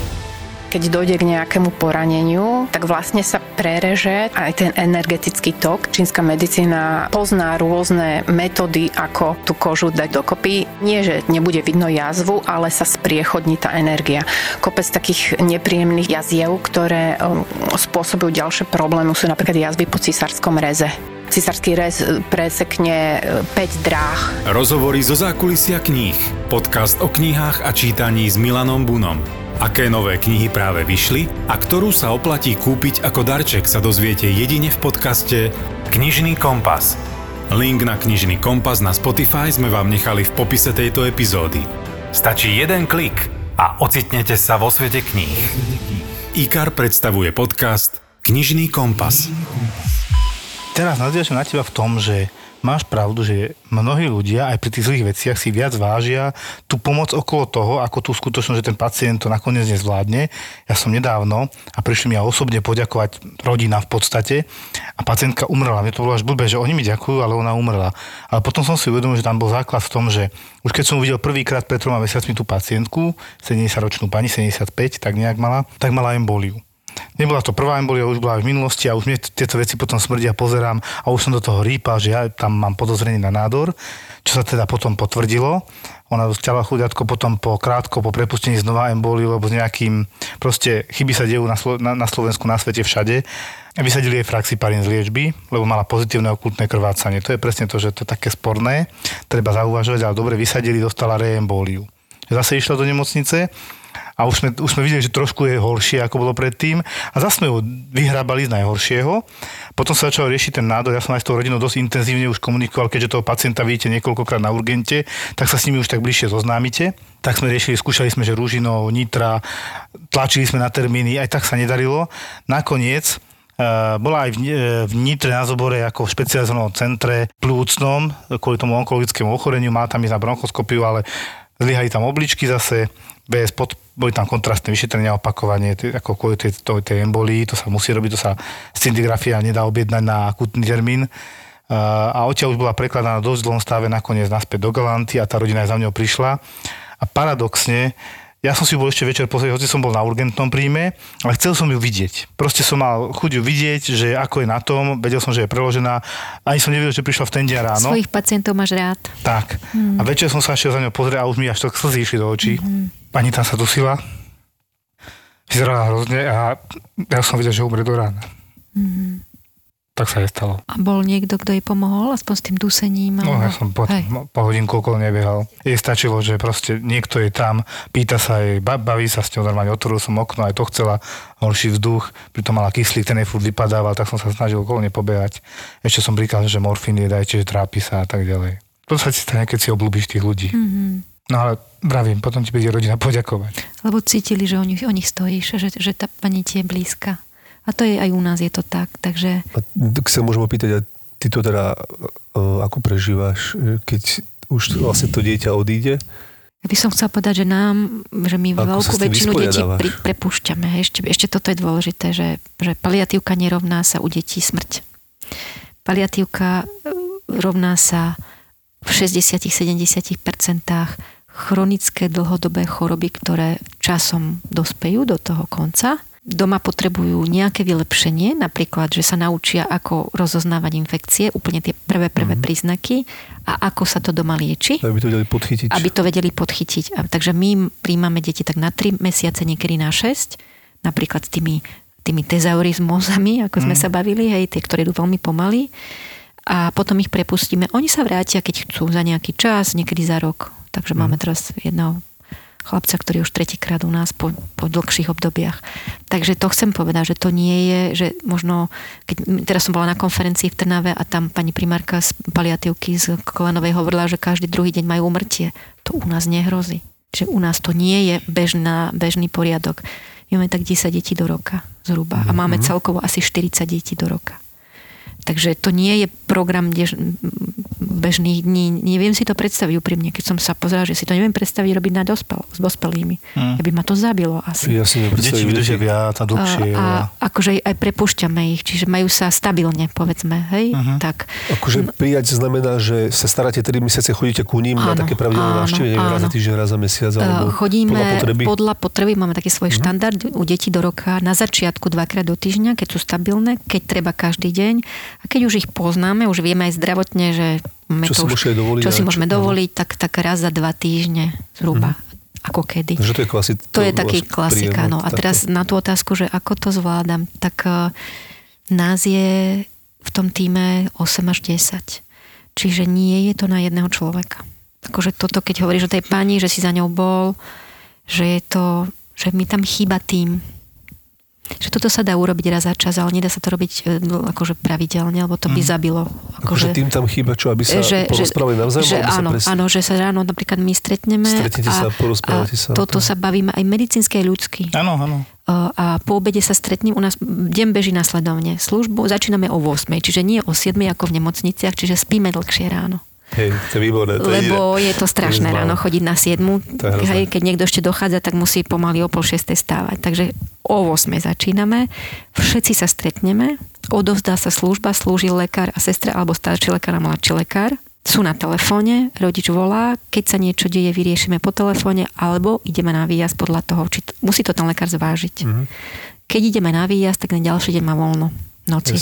Keď dojde k nejakému poraneniu, tak vlastne sa prereže aj ten energetický tok. Čínska medicína pozná rôzne metódy, ako tú kožu dať dokopy. Nie, že nebude vidno jazvu, ale sa spriechodní tá energia. Kopec takých nepríjemných jaziev, ktoré spôsobujú ďalšie problémy, sú napríklad jazvy po cisárskom reze. Cisársky rez presekne päť dráh. Rozhovory zo zákulisia kníh. Podcast o knihách a čítaní s Milanom Bunom. Aké nové knihy práve vyšli a ktorú sa oplatí kúpiť ako darček sa dozviete jedine v podcaste Knižný kompas. Link na Knižný kompas na Spotify sme vám nechali v popise tejto epizódy. Stačí jeden klik a ocitnete sa vo svete kníh. í ká á er predstavuje podcast Knižný kompas. Teraz nadviažem na teba v tom, že máš pravdu, že mnohí ľudia aj pri tých zlých veciach si viac vážia tú pomoc okolo toho, ako tú skutočnosť, že ten pacient to nakoniec nezvládne. Ja som nedávno a prišli mi ja osobne poďakovať rodina v podstate a pacientka umrela. Mne to bolo až blbé, že oni mi ďakujú, ale ona umrela. Ale potom som si uvedomil, že tam bol základ v tom, že už keď som uvidel prvýkrát pred troma mesiacmi tú pacientku, sedemdesiatročnú pani, sedemdesiatpäť, tak nejak mala, tak mala emboliu. Nebola to prvá embolia, už bola aj v minulosti a už mne tieto veci potom smrdia, pozerám a už som do toho rýpal, že ja tam mám podozrenie na nádor, čo sa teda potom potvrdilo. Ona dostala chudiatko potom po krátko, po prepustení znova emboliu, lebo s nejakým, proste chyby sa dejú na, Slo- na, na Slovensku, na svete, všade. Vysadili jej fraxiparín z liečby, lebo mala pozitívne okultné krvácanie. To je presne to, že to je také sporné, treba zauvažovať, ale dobre, vysadili, dostala reemboliu. Zase išla do nemocnice. A už sme, už sme videli, že trošku je horšie, ako bolo predtým. A zase sme ho vyhrábali z najhoršieho. Potom sa začal riešiť ten nádor. Ja som aj s tou rodinou dosť intenzívne už komunikoval, keďže toho pacienta vidíte niekoľkokrát na urgente, tak sa s nimi už tak bližšie zoznámite. Tak sme riešili, skúšali sme, že Ružinov, Nitra, tlačili sme na termíny, aj tak sa nedarilo. Nakoniec Uh, bola aj v, uh, v Nitre na zobore ako v špecializovanom centre plúcnom, kvôli tomu onkologickému ochoreniu, má tam ísť na bronchoskopiu, ale zlyhali tam obličky zase, bé es pod, boli tam kontrastné vyšetrenia, opakovanie, t- ako kvôli tej, to, tej embolii, to sa musí robiť, to sa scintigrafia nedá objednať na akutný termín. Uh, a odtiaľ už bola prekladaná v dosť zlom stave nakoniec naspäť do Galanty a tá rodina aj za mňou prišla. A paradoxne, ja som si ju bol ešte večer pozrieť, hoci som bol na urgentnom príjme, ale chcel som ju vidieť. Proste som mal chuť ju vidieť, že ako je na tom, vedel som, že je preložená. Ani som nevedel, že prišla v ten deň ráno. Svojich pacientov máš rád. Tak. Mm. A večer som sa šiel za ňou pozrieť a už mi až to slzy išli do očí. Mm. Pani tam sa dusila. vyzerala hrozne a ja som vedel, že umre do rána. Mm. Tak sa jej stalo. A bol niekto, kto jej pomohol? Aspoň s tým dusením? No ja som po, po hodinku okolo nebiehal. Jej stačilo, že proste niekto je tam, pýta sa jej, baví sa s ňou normálne, otvoril som okno, aj to chcela, horší vzduch, pritom mala kyslík, ten jej furt vypadával, tak som sa snažil okolo nebehať. Ešte som prikázal, že morfín je, dajte, že trápi sa a tak ďalej. To sa ti stane, keď si obľúbiš tých ľudí. Mm-hmm. No ale bravím, potom ti bude rodina poďakovať. Lebo cítili, že o nich, o nich stojíš, že, že tá pani ti je blízka. A to je aj u nás, je to tak, takže... A tak sa môžem opýtať, ty to teda uh, ako prežívaš, keď už vlastne to dieťa odíde? Ja by som chcela povedať, že nám, že my veľkú väčšinu detí pri, prepúšťame. Ešte, ešte toto je dôležité, že, že paliatívka nerovná sa u detí smrť. Paliatívka rovná sa v šesťdesiat až sedemdesiat percent chronické dlhodobé choroby, ktoré časom dospejú do toho konca. Doma potrebujú nejaké vylepšenie, napríklad, že sa naučia, ako rozoznávať infekcie, úplne tie prvé, prvé mm-hmm. príznaky a ako sa to doma lieči. Aby to vedeli podchytiť. Aby to vedeli podchytiť. A, takže my príjmame deti tak na tri mesiace, niekedy na šesť, napríklad s tými, tými tezaurizmózami, ako sme mm-hmm. sa bavili, hej, tie, ktoré idú veľmi pomaly. A potom ich prepustíme. Oni sa vrátia, keď chcú, za nejaký čas, niekedy za rok. Takže mm-hmm. máme teraz jedno... chlapca, ktorý už tretíkrát u nás po, po dlhších obdobiach. Takže to chcem povedať, že to nie je, že možno, keď, teraz som bola na konferencii v Trnave a tam pani primárka z paliatívky z Kolanovej hovorila, že každý druhý deň majú úmrtie. To u nás nehrozí. Že u nás to nie je bežná, bežný poriadok. My máme tak desať detí do roka zhruba a máme celkovo asi štyridsať detí do roka. Takže to nie je program bežných dní. Neviem si to predstaviť úprimne, keď som sa pozerala, že si to neviem predstaviť robiť na dospel, s dospelými. Mm. Aby ma to zabilo asi. Ja si nepredstavím. Deti vydržia viac a dlhšie. A akože aj prepušťame ich, čiže majú sa stabilne, povedzme. Hej? Uh-huh. Tak. Akože prijať znamená, že sa staráte tri mesiace, chodíte ku ním áno, na také pravidelné návštevy, raz za týždeň, raz za mesiac. Alebo chodíme podľa potreby. podľa potreby, máme taký svoj uh-huh. štandard u detí do roka. Na začiatku dvakrát do týždňa, keď sú stabilné, keď treba každý deň. A keď už ich poznáme, už vieme aj zdravotne, že čo, to už, si, dovoliť, čo si môžeme čo, dovoliť, tak, tak raz za dva týždne zhruba, mm-hmm. ako kedy. Takže to je, klasi, to to je taký klasika. No. A teraz na tú otázku, že ako to zvládam, tak uh, nás je v tom týme osem až desať. Čiže nie je to na jedného človeka. Akože toto, keď hovoríš o tej pani, že si za ňou bol, že je to, že mi tam chýba tým. Že toto sa dá urobiť raz za čas, ale nedá sa to robiť akože pravidelne, lebo to by zabilo. Akože tým tam chýba čo, aby sa že, porozprávali navzájom? Že, áno, sa áno, že sa ráno napríklad my stretneme Stretnete a, sa, porozprávate a sa, toto to. sa bavíme aj medicínske aj ľudské. Áno, áno. A po obede sa stretnem, u nás deň beží nasledovne. Službu začíname o ôsmej, čiže nie o siedmej ako v nemocniciach, čiže spíme dlhšie ráno. Hej, to je výborné. To Lebo je, je to strašné ráno chodiť na siedmu. Hej, keď niekto ešte dochádza, tak musí pomaly o pol šiestej stávať. Takže o osmej začíname, všetci sa stretneme, odovzdá sa služba, slúži lekár a sestra, alebo starší lekár a mladší lekár. Sú na telefóne, rodič volá, keď sa niečo deje, vyriešime po telefóne, alebo ideme na výjazd podľa toho, či t- musí to ten lekár zvážiť. Mm-hmm. Keď ideme na výjazd, tak na ďalší deň má voľno. Noci.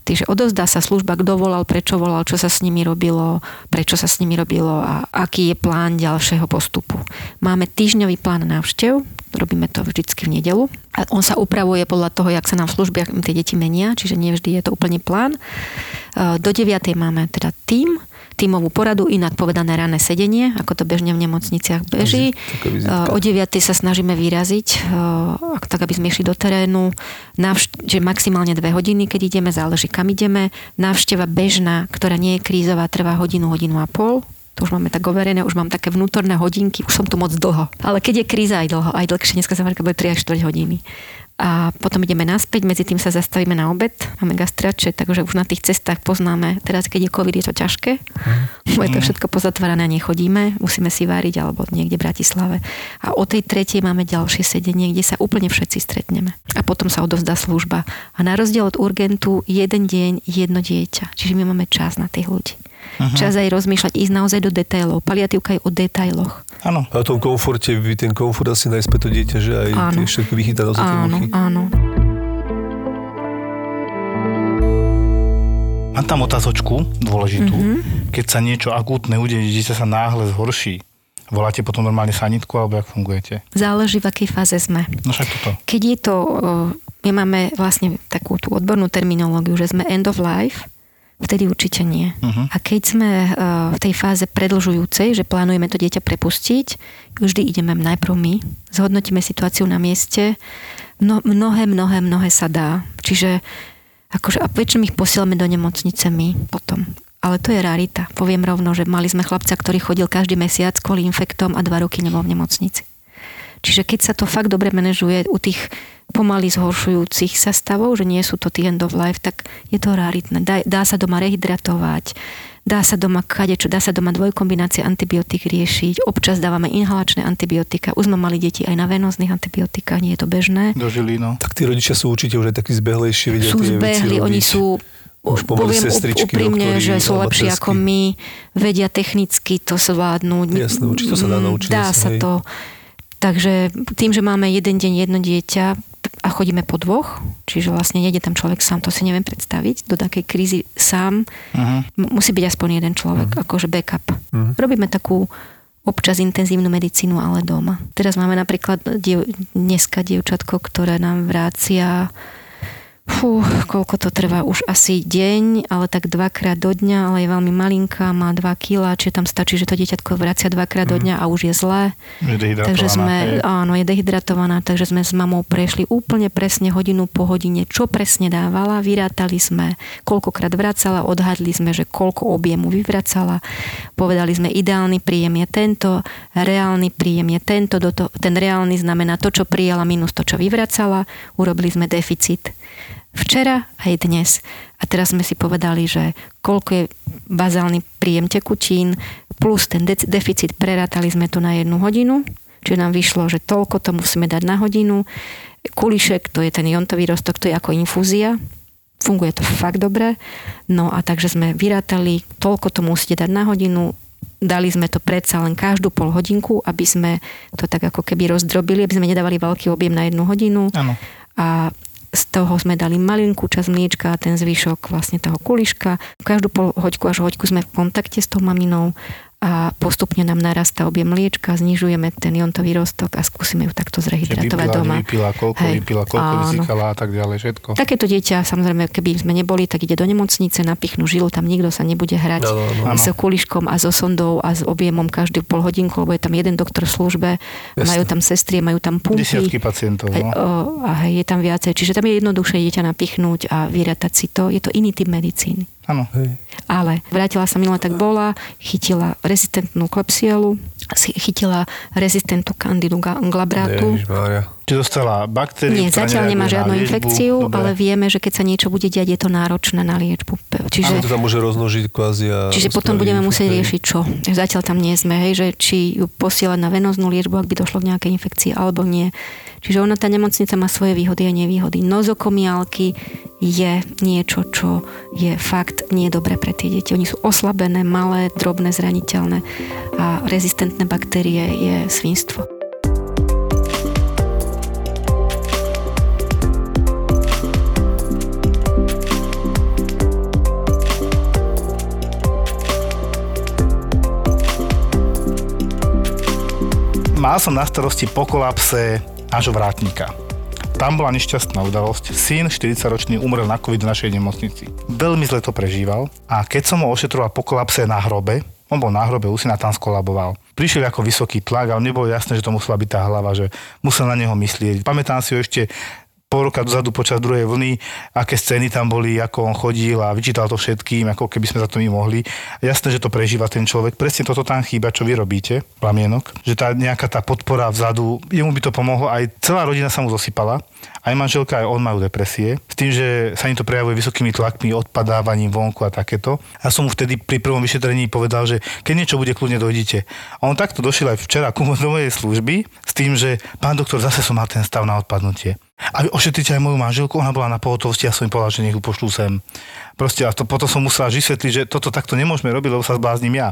Takže odovzdá sa služba, kto volal, prečo volal, čo sa s nimi robilo, prečo sa s nimi robilo a aký je plán ďalšieho postupu. Máme týždňový plán návštev, robíme to vždycky v nedeľu. A on sa upravuje podľa toho, jak sa nám v službách tie deti menia, čiže nie vždy je to úplne plán. Do deviatej máme teda tím, tímovú poradu, inak povedané rané sedenie, ako to bežne v nemocniciach beží. O deviatej sa snažíme vyraziť, tak aby sme išli do terénu, navšt- že maximálne dve hodiny, keď ideme, záleží kam ideme. Návšteva bežná, ktorá nie je krízová, trvá hodinu, hodinu a pol. To už máme tak overené, už mám také vnútorné hodinky, už som tu moc dlho. Ale keď je kríza, aj dlho, aj dlhšie, dneska sa bude tri až štyri hodiny. A potom ideme naspäť, medzi tým sa zastavíme na obed, máme gastriače, takže už na tých cestách poznáme, teraz keď je COVID, je to ťažké, mm. je to všetko pozatvárané a nechodíme, musíme si váriť alebo niekde v Bratislave. A o tej tretej máme ďalšie sedenie, kde sa úplne všetci stretneme. A potom sa odovzdá služba. A na rozdiel od urgentu, jeden deň, jedno dieťa. Čiže my máme čas na tých ľudí. Aha. Čas aj rozmýšľať, ísť naozaj do detailov. Paliatívka je o detailoch. Áno. A o tom komforte, ten komfort asi najspäť to dieťa, že aj áno. tie všetko vychytá do tej muchy. Áno, áno. Mám tam otázočku dôležitú. Mm-hmm. Keď sa niečo akútne udeje, dieťa sa náhle zhorší. Voláte potom normálne sanitku, alebo jak fungujete? Záleží, v akej fáze sme. No však toto. Keď je to, my máme vlastne takú tú odbornú terminológiu, že sme end of life, vtedy určite nie. Uh-huh. A keď sme v tej fáze predlžujúcej, že plánujeme to dieťa prepustiť, vždy ideme najprv my, zhodnotíme situáciu na mieste, no, mnohé, mnohé, mnohé sa dá. Čiže akože, a väčšinou ich posielame do nemocnice my potom. Ale to je rarita. Poviem rovno, že mali sme chlapca, ktorý chodil každý mesiac kvôli infektom a dva roky nebol v nemocnici. Čiže keď sa to fakt dobre manažuje u tých pomaly zhoršujúcich sa stavov, že nie sú to tie end of life, tak je to raritné. Dá, dá sa doma rehydratovať, dá sa doma kadečo, dá sa doma dvojkombinácia antibiotík riešiť, občas dávame inhalačné antibiotika, už sme mali deti aj na venóznych antibiotikách, nie je to bežné. Dožili, no. Tak tí rodičia sú určite už aj takí zbehlejší, vedia tie veci robiť. Sú zbehli, oni sú... Už poviem úprimne, že sú lepší ako my, vedia technicky to zvládnuť. Jasné, určite sa dá naučiť. Dá sa hej. to. Takže tým, že máme jeden deň, jedno dieťa a chodíme po dvoch, čiže vlastne nejde tam človek sám, to si neviem predstaviť, do takej krízy sám, uh-huh. musí byť aspoň jeden človek, uh-huh. akože backup. Uh-huh. Robíme takú občas intenzívnu medicínu, ale doma. Teraz máme napríklad diev, dneska dievčatko, ktoré nám vrácia... Fú, koľko to trvá, už asi deň, ale tak dvakrát do dňa, ale je veľmi malinká, má dva kilá, čiže tam stačí, že to dieťatko vracia dvakrát do dňa a už je zlé. Je dehydratovaná. Takže sme, áno, je dehydratovaná, takže sme s mamou prešli úplne presne hodinu po hodine, čo presne dávala, vyrátali sme, koľkokrát vracala, odhadli sme, že koľko objemu vyvracala, povedali sme, ideálny príjem je tento, reálny príjem je tento, do to, ten reálny znamená to, čo prijala minus to, čo vyvracala, urobili sme deficit. Včera aj dnes. A teraz sme si povedali, že koľko je bazálny príjem tekutín plus ten de- deficit, prerátali sme to na jednu hodinu, čiže nám vyšlo, že toľko to musíme dať na hodinu. Kulišek, to je ten jontový roztok, to je ako infúzia. Funguje to fakt dobre. No a takže sme vyrátali, toľko to musíte dať na hodinu, dali sme to predsa len každú pol hodinku, aby sme to tak ako keby rozdrobili, aby sme nedávali veľký objem na jednu hodinu. Áno. A z toho sme dali malinkú časť mliečka a ten zvyšok vlastne toho kuliška. Každú pol hoďku až hoďku sme v kontakte s tou maminou a postupne nám narastá objem mliečka, znižujeme ten jontový roztok a skúsime ju takto zrehydratovať doma. Vypila, koľko Hej. vypila, koľko vyzýkala a tak ďalej, všetko. Takéto dieťa, samozrejme, keby sme neboli, tak ide do nemocnice, napichnú žilu, tam nikto sa nebude hrať no, no, no. s kuliškom a so sondou a s objemom každú pol hodinku, lebo je tam jeden doktor v službe, Jasne. Majú tam sestrie, majú tam pumpy. Desiatky pacientov. No. A je tam viacej, čiže tam je jednoduchšie dieťa napichnúť a vyrátať si to. Je to iný typ medicíny. Áno. Ale vrátila sa minule, tak bola, chytila rezistentnú klebsielu, chytila rezistentnú kandidu glabrátu. Či dostala baktérie? Nie, zatiaľ nemá žiadnu liečbu, infekciu, dobre. Ale vieme, že keď sa niečo bude diať, je to náročné na liečbu. Čiže to tam môže rozmnožiť kvázi a Čiže potom budeme musieť riešiť čo? Zatiaľ tam nie sme, hej, že či ju posielať na venóznú liečbu, ak by došlo k nejakej infekcii, alebo nie. Čiže ona, tá nemocnica, má svoje výhody a nevýhody. Nozokomiálky je niečo, čo je fakt nie dobré pre tie deti. Oni sú oslabené, malé, drobné, zraniteľné a rezistentné baktérie je svinstvo. Mal som na starosti po kolapse nášho vrátnika. Tam bola nešťastná udalosť. Syn, štyridsaťročný, umrel na COVID v našej nemocnici. Veľmi zle to prežíval a keď som ho ošetroval po kolapse na hrobe, on bol na hrobe, u syna, tam skolaboval. Prišiel ako vysoký tlak, ale nebolo jasné, že to musela byť tá hlava, že musel na neho myslieť. Pamätám si ho ešte pol roka dozadu počas druhej vlny, aké scény tam boli, ako on chodil a vyčítal to všetkým, ako keby sme za to my mohli. Jasné, že to prežíva ten človek. Presne toto tam chýba, čo vy robíte, Plamienok. Že tá nejaká tá podpora vzadu, jemu by to pomohlo, aj celá rodina sa mu zosypala. Aj manželka, aj on majú depresie. S tým, že sa im to prejavuje vysokými tlakmi, odpadávaním vonku a takéto. Ja som mu vtedy pri prvom vyšetrení povedal, že keď niečo bude, kľudne dojdite. A on takto došiel aj včera ku mojej služby s tým, že pán doktor, zase som mal ten stav na odpadnutie. A ošetrite aj moju manželku, ona bola na pohotovosti a som im povedal, že nech ju pošlú sem. Proste a to, potom som musela vysvetliť, že toto takto nemôžeme robiť, lebo sa zblázním ja.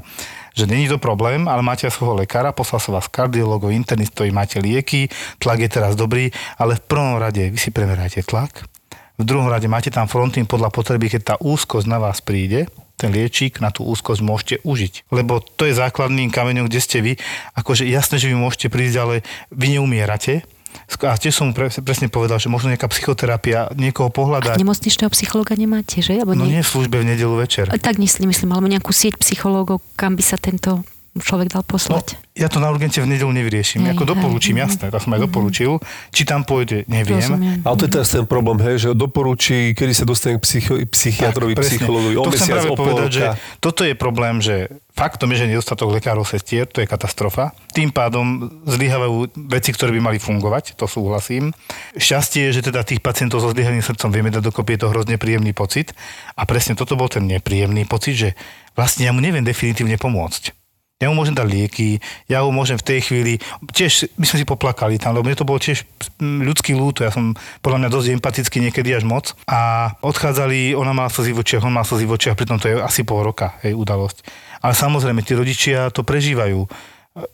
Že není to problém, ale máte aj svojho lekára, poslal som vás kardiologov, internistov, máte lieky, tlak je teraz dobrý, ale v prvom rade vy si premerajte tlak, v druhom rade máte tam frontín podľa potreby, keď tá úzkosť na vás príde, ten liečík na tú úzkosť môžete užiť. Lebo to je základný kameňom, kde ste vy. Akože jasné, že vy môžete prísť, ale vy neumierate. A tiež som mu presne povedal, že možno nejaká psychoterapia, niekoho pohľadať. A nemocničného psychológa nemáte, že? Alebo no nie, nie v službe v nedeľu večer. Tak myslím, myslím, alebo nejakú sieť psychológov, kam by sa tento človek dal poslať. No, ja to na urgente v nedeľu nevyrieším. Hej, ako doporučím, hej, jasné, tak som aj mm-hmm. doporučil. Či tam pôjde, neviem. Rozumiem. Ale to je teraz ten problém, hej, že doporučí, kedy sa dostane k psycho- psychiatrovi, psychológovi. To chcem práve povedať, že toto je problém, že faktom je, že nedostatok lekárov, sestier, to je katastrofa. Tým pádom zlyhávajú veci, ktoré by mali fungovať, to súhlasím. Šťastie je, že teda tých pacientov so zlyhaným srdcom vieme dať dokopy, je to hrozne príjemný pocit. A presne toto bol ten nepríjemný pocit, že vlastne ja mu neviem definitívne pomôcť. Ja mu môžem dať lieky, ja ho môžem v tej chvíli, tiež my sme si poplakali tam, lebo mne to bolo tiež ľudský ľúto, ja som podľa mňa dosť empatický niekedy až moc a odchádzali, ona mala slzy v očiach, on mal slzy v očiach, pritom to je asi pol roka jej udalosť. Ale samozrejme, tí rodičia to prežívajú.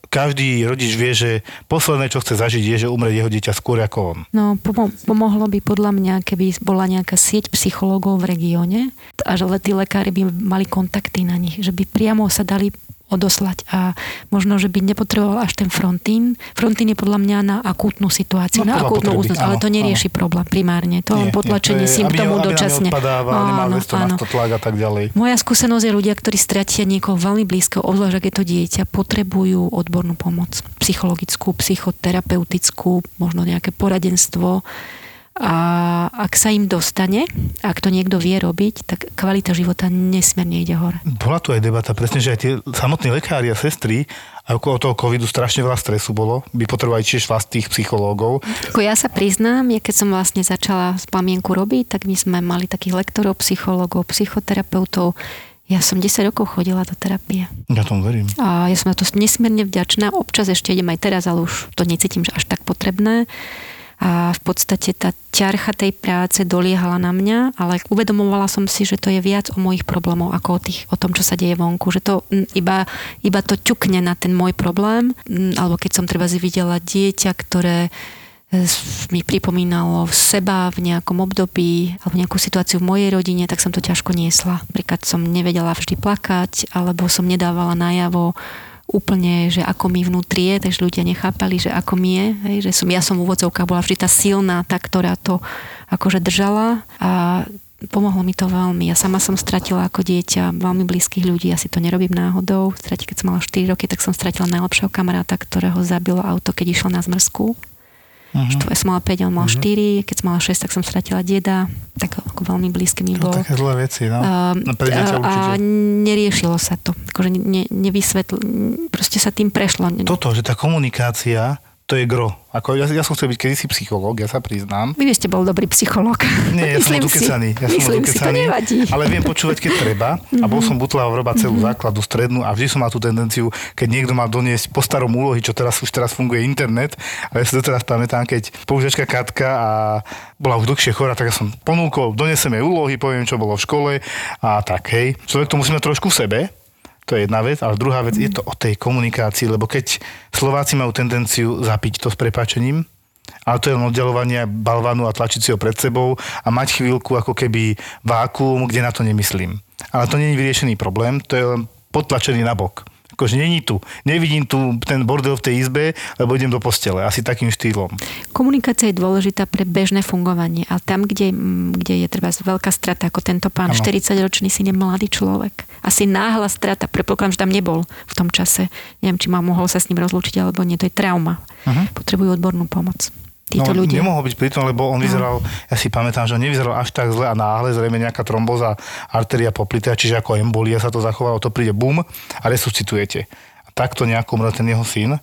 Každý rodič vie, že posledné, čo chce zažiť, je, že umrie jeho dieťa skôr ako on. No, pomo- pomohlo by podľa mňa, keby bola nejaká sieť psychológov v regióne a že tí lekári by mali kontakty na nich, že by priamo sa dali odoslať a možno, že by nepotreboval až ten frontín. Frontín je podľa mňa na akútnu situáciu, no, na akútnu úznosť, ale to nerieši áno. problém primárne. To len potlačenie symptómov dočasne. Aby neodpadáva, nemá dvesto na sto tlak a tak ďalej. Moja skúsenosť je ľudia, ktorí stratia niekoho veľmi blízko, obzvlášť ak je to dieťa, potrebujú odbornú pomoc. Psychologickú, psychoterapeutickú, možno nejaké poradenstvo. A ak sa im dostane, ak to niekto vie robiť, tak kvalita života nesmierne ide hore. Bola tu aj debata, presne, že aj tie samotní lekári a sestry, a okolo toho covidu strašne veľa stresu bolo, by potrebovali tiež vlastných psychológov. Ako ja sa priznám, ja keď som vlastne začala Plamienku robiť, tak my sme mali takých lektorov, psychológov, psychoterapeutov. Ja som desať rokov chodila do terapie. Ja tomu verím. A ja som na to nesmierne vďačná. Občas ešte idem aj teraz, ale už to necítim až tak potrebné. A v podstate tá ťarcha tej práce doliehala na mňa, ale uvedomovala som si, že to je viac o mojich problémoch ako o, tých, o tom, čo sa deje vonku. Že to iba, iba to ťukne na ten môj problém. Alebo keď som treba videla dieťa, ktoré mi pripomínalo seba v nejakom období alebo nejakú situáciu v mojej rodine, tak som to ťažko niesla. Napríklad som nevedela vždy plakať, alebo som nedávala najavo úplne, že ako mi vnútri je, takže ľudia nechápali, že ako mi je, hej, že som, ja som v úvodzovkách bola vždy tá silná, tá, ktorá to akože držala a pomohlo mi to veľmi. Ja sama som stratila ako dieťa veľmi blízkych ľudí, ja si to nerobím náhodou. Strati, keď som mala štyri roky, tak som stratila najlepšieho kamaráta, ktorého zabilo auto, keď išla na zmrzku. Uh-huh. Ja som mala päť, on mal uh-huh. štyri, keď som mala šesť, tak som stratila deda, tak ako veľmi blízky mi bol. No, také zlé veci, no. Uh, no pre dieťa určite. A neriešilo sa to, akože ne, nevysvetl, proste sa tým prešlo. Toto, že tá komunikácia, to je gro. Ako, ja, ja som chcel byť kedysi psychológ, ja sa priznám. Vy ste bol dobrý psychológ. Nie, ja som odukecaný. Ja myslím som si, to nevadí. Ale viem počúvať, keď treba. A bol som butlá vroba celú základu, strednú a vždy som mal tú tendenciu, keď niekto mal doniesť po starom úlohy, čo teraz už teraz funguje internet. Ale ja si to teraz pamätám, keď používačka Katka a bola už dlhšie chorá, tak ja som ponúkol, donesem jej úlohy, poviem, čo bolo v škole a tak, hej. Človek to musí mať trošku v sebe. To je jedna vec, ale druhá vec je to o tej komunikácii, lebo keď Slováci majú tendenciu zapiť to s prepáčením, ale to je len oddelovanie balvanu a tlačiť si ho pred sebou a mať chvíľku ako keby vákuum, kde na to nemyslím. Ale to nie je vyriešený problém, to je len potlačený nabok. Akože není tu. Nevidím tu ten bordel v tej izbe, lebo idem do postele. Asi takým štýlom. Komunikácia je dôležitá pre bežné fungovanie. Ale tam, kde, kde je treba veľká strata, ako tento pán, ano. štyridsaťročný syn je mladý človek. Asi náhla strata. Predpokladám, že tam nebol v tom čase. Neviem, či ma mohol sa s ním rozlúčiť, alebo nie. To je trauma. Uh-huh. Potrebujú odbornú pomoc. Títo no, ľudia. Nemohol byť pritom, lebo on vyzeral, no. ja si pamätám, že on nevyzeral až tak zle a náhle, zrejme nejaká tromboza, artéria poplitá, čiže ako embolia sa to zachovalo, to príde bum a resuscitujete. A takto nejako umrel ten jeho syn.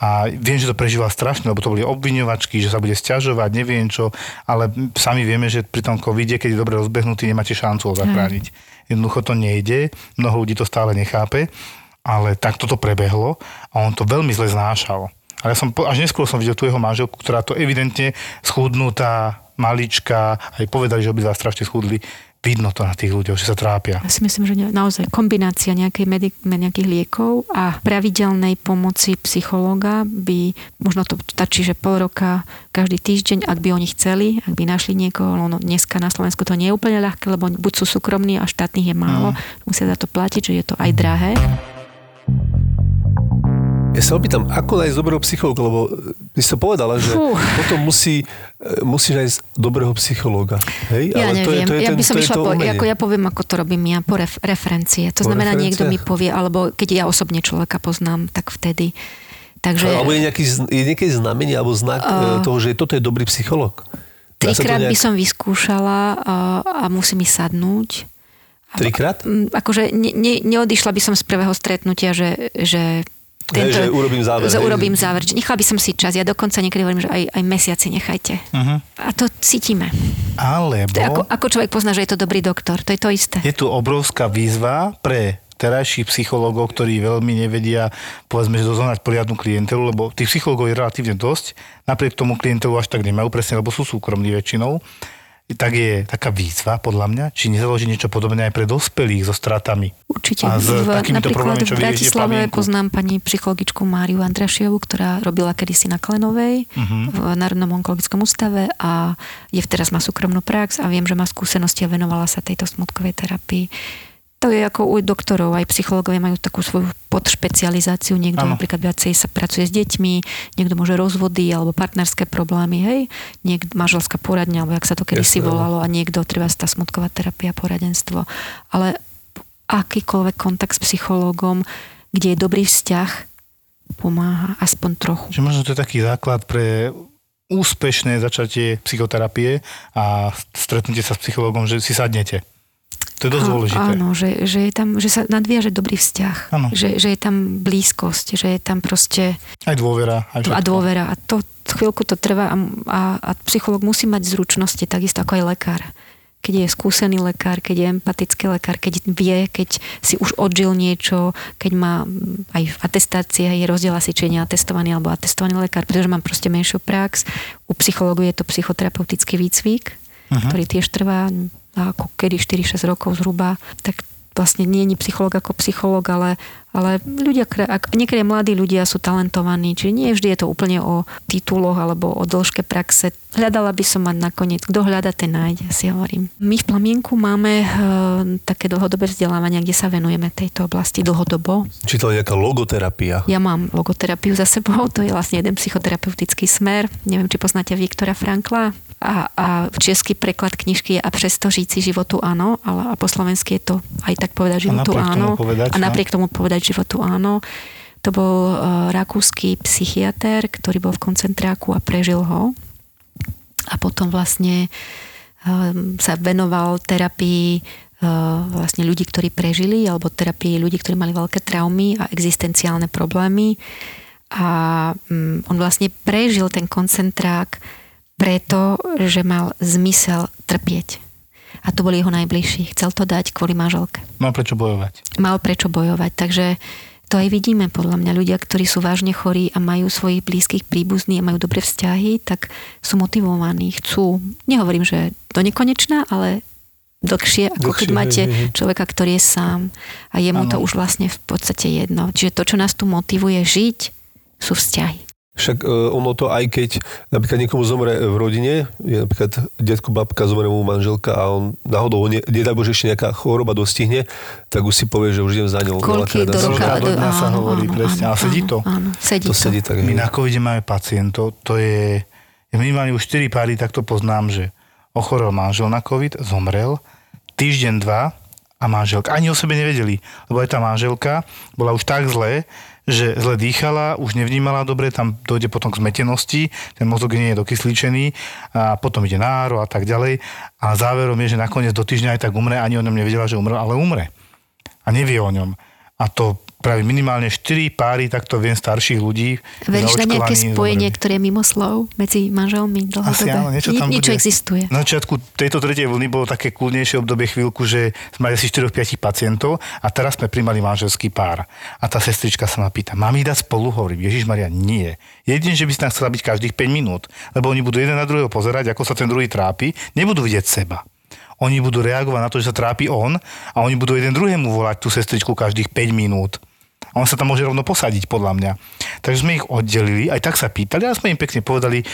A viem, že to prežíval strašne, lebo to boli obviňovačky, že sa bude sťažovať, neviem čo, ale sami vieme, že pri tom covide, keď je dobre rozbehnutý, nemáte šancu ho zachrániť. Jednoducho to nejde, mnoho ľudí to stále nechápe, ale takto to prebehlo a on to veľmi zle znášal. Ale ja som, až neskôr som videl tú jeho manželku, ktorá to evidentne schudnutá malička, aj povedali, že obidva strašne schudli. Vidno to na tých ľuďoch, že sa trápia. Ja si myslím, že naozaj kombinácia nejakej medik- nejakých liekov a pravidelnej pomoci psychológa by, možno to stačí, že pol roka, každý týždeň, ak by oni chceli, ak by našli niekoho, no dneska na Slovensku to nie je úplne ľahké, lebo buď sú súkromní a štátnych je málo, mm. musia za to platiť, že je to aj drahé. Ja sa opýtam, ako nájsť dobrého psychológa, lebo ty si to povedala, že Fú. potom musí, musíš nájsť dobrého psychológa. Hej? Ja ale neviem, to je, to je ja by ten, som išla, po, ako ja poviem, ako to robím ja, po ref, referencie. To po znamená, niekto mi povie, alebo keď ja osobne človeka poznám, tak vtedy. Takže, alebo je nejaký, je nejaký znamenie, alebo znak uh, toho, že toto je dobrý psychológ. Trikrát nejak... by som vyskúšala uh, a musí mi sadnúť. Trikrát? Akože ne, ne, neodišla by som z prvého stretnutia, že... že Tento, hej, že urobím záver. Že urobím záver. Nechala by som si čas. Ja dokonca niekedy hovorím, že aj, aj mesiaci nechajte. Uh-huh. A to cítime. Alebo... To ako, ako človek pozná, že je to dobrý doktor. To je to isté. Je tu obrovská výzva pre terajších psychológov, ktorí veľmi nevedia, povedzme, že dozohnať poriadnu klientelu, lebo tých psychológov je relatívne dosť. Napriek tomu klientelu až tak nemajú, presne, lebo sú súkromní väčšinou. Tak je taká výzva, podľa mňa, či nezaloží niečo podobné aj pre dospelých so stratami. Určite. A s v, takýmito problémami, čo vidíte v Plamienku. Napríklad v Bratislave poznám pani psychologičku Máriu Andrašiovu, ktorá robila kedysi na Klenovej, uh-huh. v Národnom onkologickom ústave a je teraz má súkromnú prax a viem, že má skúsenosti a venovala sa tejto smutkovej terapii. To je ako u doktorov, aj psychológovia majú takú svoju podšpecializáciu, niekto ano. napríklad viacej sa pracuje s deťmi, niekto môže rozvody alebo partnerské problémy, hej, niekto manželská poradňa, alebo jak sa to kedysi volalo a niekto treba tá smutková terapia, poradenstvo. Ale akýkoľvek kontakt s psychológom, kde je dobrý vzťah, pomáha aspoň trochu. Že možno to je taký základ pre úspešné začatie psychoterapie a stretnete sa s psychológom, že si sadnete. To je dosť dôležité. Áno, že, že, je tam, že sa nadviaže dobrý vzťah. Že, že je tam blízkosť, že je tam proste... Aj dôvera. Aj a dôvera. A to chvíľku to trvá a, a, a psychológ musí mať zručnosti, takisto ako aj lekár. Keď je skúsený lekár, keď je empatický lekár, keď vie, keď si už odžil niečo, keď má aj v atestácii, je rozdiel asi, či je neatestovaný alebo atestovaný lekár, pretože mám proste menšiu prax. U psychológu je to psychoterapeutický výcvik, uh-huh. ktorý tiež trvá... ako kedy štyri až šesť rokov zhruba, tak vlastne nie je psychológ ako psychológ, ale, ale ľudia, ak niekedy mladí ľudia sú talentovaní, čiže nie vždy je to úplne o tituloch alebo o dĺžke praxe. Hľadala by som mať nakoniec, kto hľada, ten nájde, si hovorím. My v Plamienku máme e, také dlhodobé vzdelávania, kde sa venujeme tejto oblasti dlhodobo. Či to je nejaká logoterapia? Ja mám logoterapiu za sebou, to je vlastne jeden psychoterapeutický smer. Neviem, či poznáte Viktora Frankla. A, a český preklad knižky je A přesto žijící životu áno, ale a po slovensky je to aj tak povedať životu áno. Povedať, a napriek tomu povedať životu áno. To bol uh, rakúsky psychiater, ktorý bol v koncentráku a prežil ho. A potom vlastne um, sa venoval terapii uh, vlastne ľudí, ktorí prežili, alebo terapii ľudí, ktorí mali veľké traumy a existenciálne problémy. A um, on vlastne prežil ten koncentrák preto, že mal zmysel trpieť. A to boli jeho najbližší. Chcel to dať kvôli manželke. Mal prečo bojovať. Mal prečo bojovať. Takže to aj vidíme, podľa mňa. Ľudia, ktorí sú vážne chorí a majú svojich blízkych príbuzných a majú dobré vzťahy, tak sú motivovaní, chcú. Nehovorím, že do nekonečna, ale dlhšie, ako dlhšie, keď máte je, je. človeka, ktorý je sám. A jemu ano. to už vlastne v podstate jedno. Čiže to, čo nás tu motivuje žiť, sú vzťahy. Však ono to, aj keď napríklad niekomu zomre v rodine, je napríklad detko, babka, zomre mu manželka a on náhodou, ho ne, nedaj Bože, ešte nejaká choroba dostihne, tak už si povie, že už idem za ňou. Koľký do roka do dňa sa hovorí, presne. A sedí to? Áno, sedí to. Sedí tak, my na covide máme pacientov, to je, ja minimálne už štyri páry, tak to poznám, že ochorel manžel na covid, zomrel, týždeň, dva a manželka. Ani o sebe nevedeli, lebo aj tá manželka bola už tak zlé, že zle dýchala, už nevnímala dobre, tam dojde potom k zmetenosti, ten mozog nie je dokysličený a potom ide náro a tak ďalej a záverom je, že nakoniec do týždňa aj tak umre, ani o ňom nevedela, že umre, ale umre a nevie o ňom a to práve minimálne štyri páry, takto viem, starších ľudí. Veríš na nejaké spojenie, ktoré je mimo slov medzi manželmi dlhodobé? Asi áno, niečo tam Ni- niečo bude. Existuje. Na začiatku tejto tretej vlny bolo také kľudnejšie obdobie chvíľku, že sme mali asi štyri až päť pacientov a teraz sme primali manželský pár. A tá sestrička sa ma pýta, mám ich dať spolu? Hovorím, Ježišmaria, nie. Jedine, že by si tam chcela byť každých päť minút, lebo oni budú jeden na druhého pozerať, ako sa ten druhý trápi, nebudú vidieť seba. Oni budú reagovať na to, že sa trápi on a oni budú jeden druhému volať tú sestričku každých päť minút. A on sa tam môže rovno posadiť, podľa mňa. Takže sme ich oddelili, aj tak sa pýtali a sme im pekne povedali,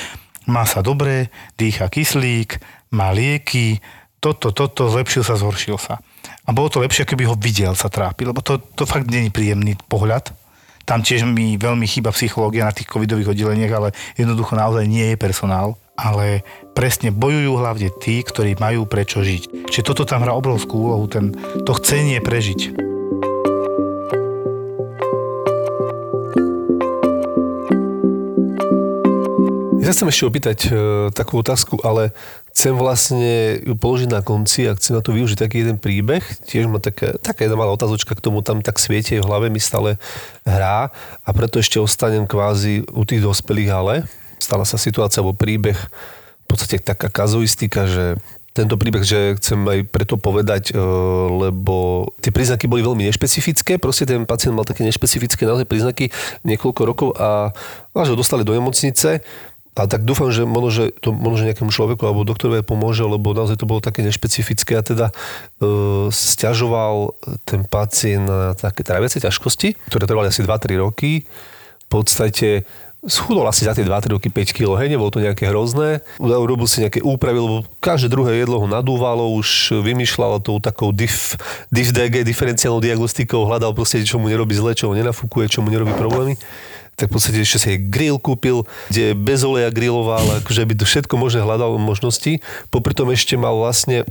má sa dobre, dýcha kyslík, má lieky, toto, toto, zlepšil sa, zhoršil sa. A bolo to lepšie, keby ho videl sa trápi, lebo to, to fakt nie je príjemný pohľad. Tam tiež mi veľmi chýba psychológia na tých covidových oddeleniach, ale jednoducho naozaj nie je personál. Ale presne bojujú hlavne tí, ktorí majú prečo žiť. Čiže toto tam hrá obrovskú úlohu, ten, to chcenie prežiť. Ja chcem ešte opýtať e, takú otázku, ale chcem vlastne ju položiť na konci a chcem na to využiť taký jeden príbeh. Tiež ma taká, taká jedna malá otázočka k tomu tam tak svietie v hlave, mi stále hrá a preto ešte ostanem kvázi u tých dospelých, ale stala sa situácia, alebo príbeh, v podstate taká kazuistika, že tento príbeh, že chcem aj preto povedať, lebo tie príznaky boli veľmi nešpecifické, proste ten pacient mal také nešpecifické naozaj príznaky niekoľko rokov a až ho dostali do nemocnice a tak dúfam, že možno, že to možno nejakému človeku alebo doktorovi pomôže, lebo naozaj to bolo také nešpecifické a teda e, sťažoval ten pacient na také tráviace ťažkosti, ktoré trvali asi dva až tri roky. V podstate schudol asi za tie dva až tri roky päť kilogramov, hej, nebolo to nejaké hrozné. Urobil si nejaké úpravy, lebo každé druhé jedlo ho nadúvalo, už vymýšľal tou takou dif, dif dé gé, diferenciálnou diagnostikou, hľadal proste, čo mu nerobí zle, čo ho nenafúkuje, čo mu nerobí problémy. Tak v podstate ešte si aj grill kúpil, kde bez oleja grilloval, akože by to všetko možné hľadal možnosti. Popri tom ešte mal vlastne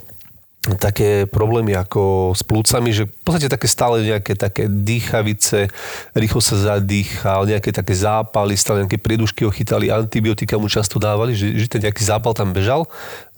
také problémy ako s plúcami, že v podstate také stále nejaké také dýchavice, rýchlo sa zadýchal, nejaké také zápaly, stále nejaké priedušky ho chytali, antibiotika mu často dávali, že, že ten nejaký zápal tam bežal,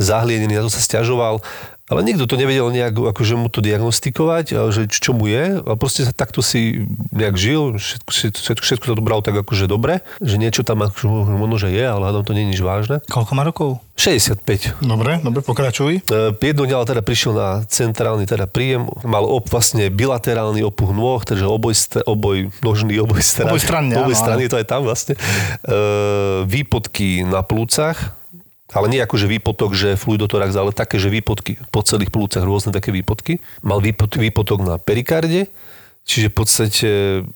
zahlienený, na to sa sťažoval, ale nikto to nevedel nejak, akože mu to diagnostikovať, že čo mu je, a proste sa takto si nejak žil, všetko, všetko, všetko to bral tak akože dobre, že niečo tam akože možno, že je, ale hádam to nie je nič vážne. Koľko má rokov? šesťdesiatpäť. Dobre, dobre, pokračuj. Jedno dňa teda prišiel na centrálny teda príjem, mal op, vlastne bilaterálny opuch nôh, takže oboj, st- oboj nožný, oboj strany. Oboj strany, oboj strany, to aj tam vlastne. E, výpotky na plúcach, ale nie akože výpotok, že fluidotorax, ale také, že výpotky po celých plúcach, rôzne také výpotky. Mal výpot, výpotok na perikarde, čiže v podstate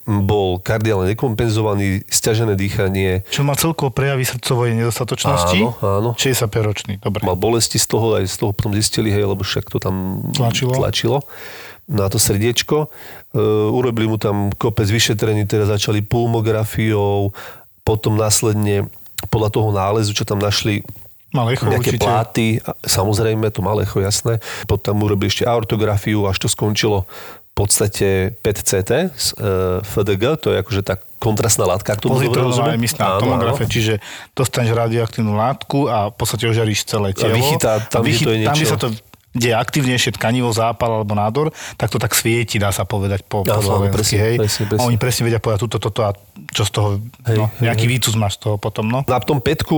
bol kardiálne nekompenzovaný, sťažené dýchanie. Čo má celkovo prejavy srdcovej nedostatočnosti? Áno, áno. šesťdesiatpäťročný, dobre. Mal bolesti z toho, aj z toho potom zistili, hej, lebo však to tam tlačilo, tlačilo na to srdiečko. E, urobili mu tam kopec vyšetrení, teda začali pulmografiou, potom následne podľa toho nálezu, čo tam našli, Malecho, nejaké určite. Pláty, samozrejme, to Malecho, jasné. Potom urobili ešte aortografiu, až to skončilo v podstate pé té cé té z e, ef dé gé, to je akože tá kontrastná látka, ktorú dobre rozumieme. Pozitronová emisná tomografia, čiže dostaneš radioaktívnu látku a v podstate ožaríš celé telo. A vychytá tam, a vychytá, kde to je niečo. Tam, kde sa to kde je aktivnejšie tkanivo, zápal alebo nádor, tak to tak svieti, dá sa povedať po, po slovensky, hej. Presne, presne. Oni presne vedia povedať túto, toto a čo z toho, hej, no, hej, nejaký hej. výcud máš z toho potom, no. Na tom pätku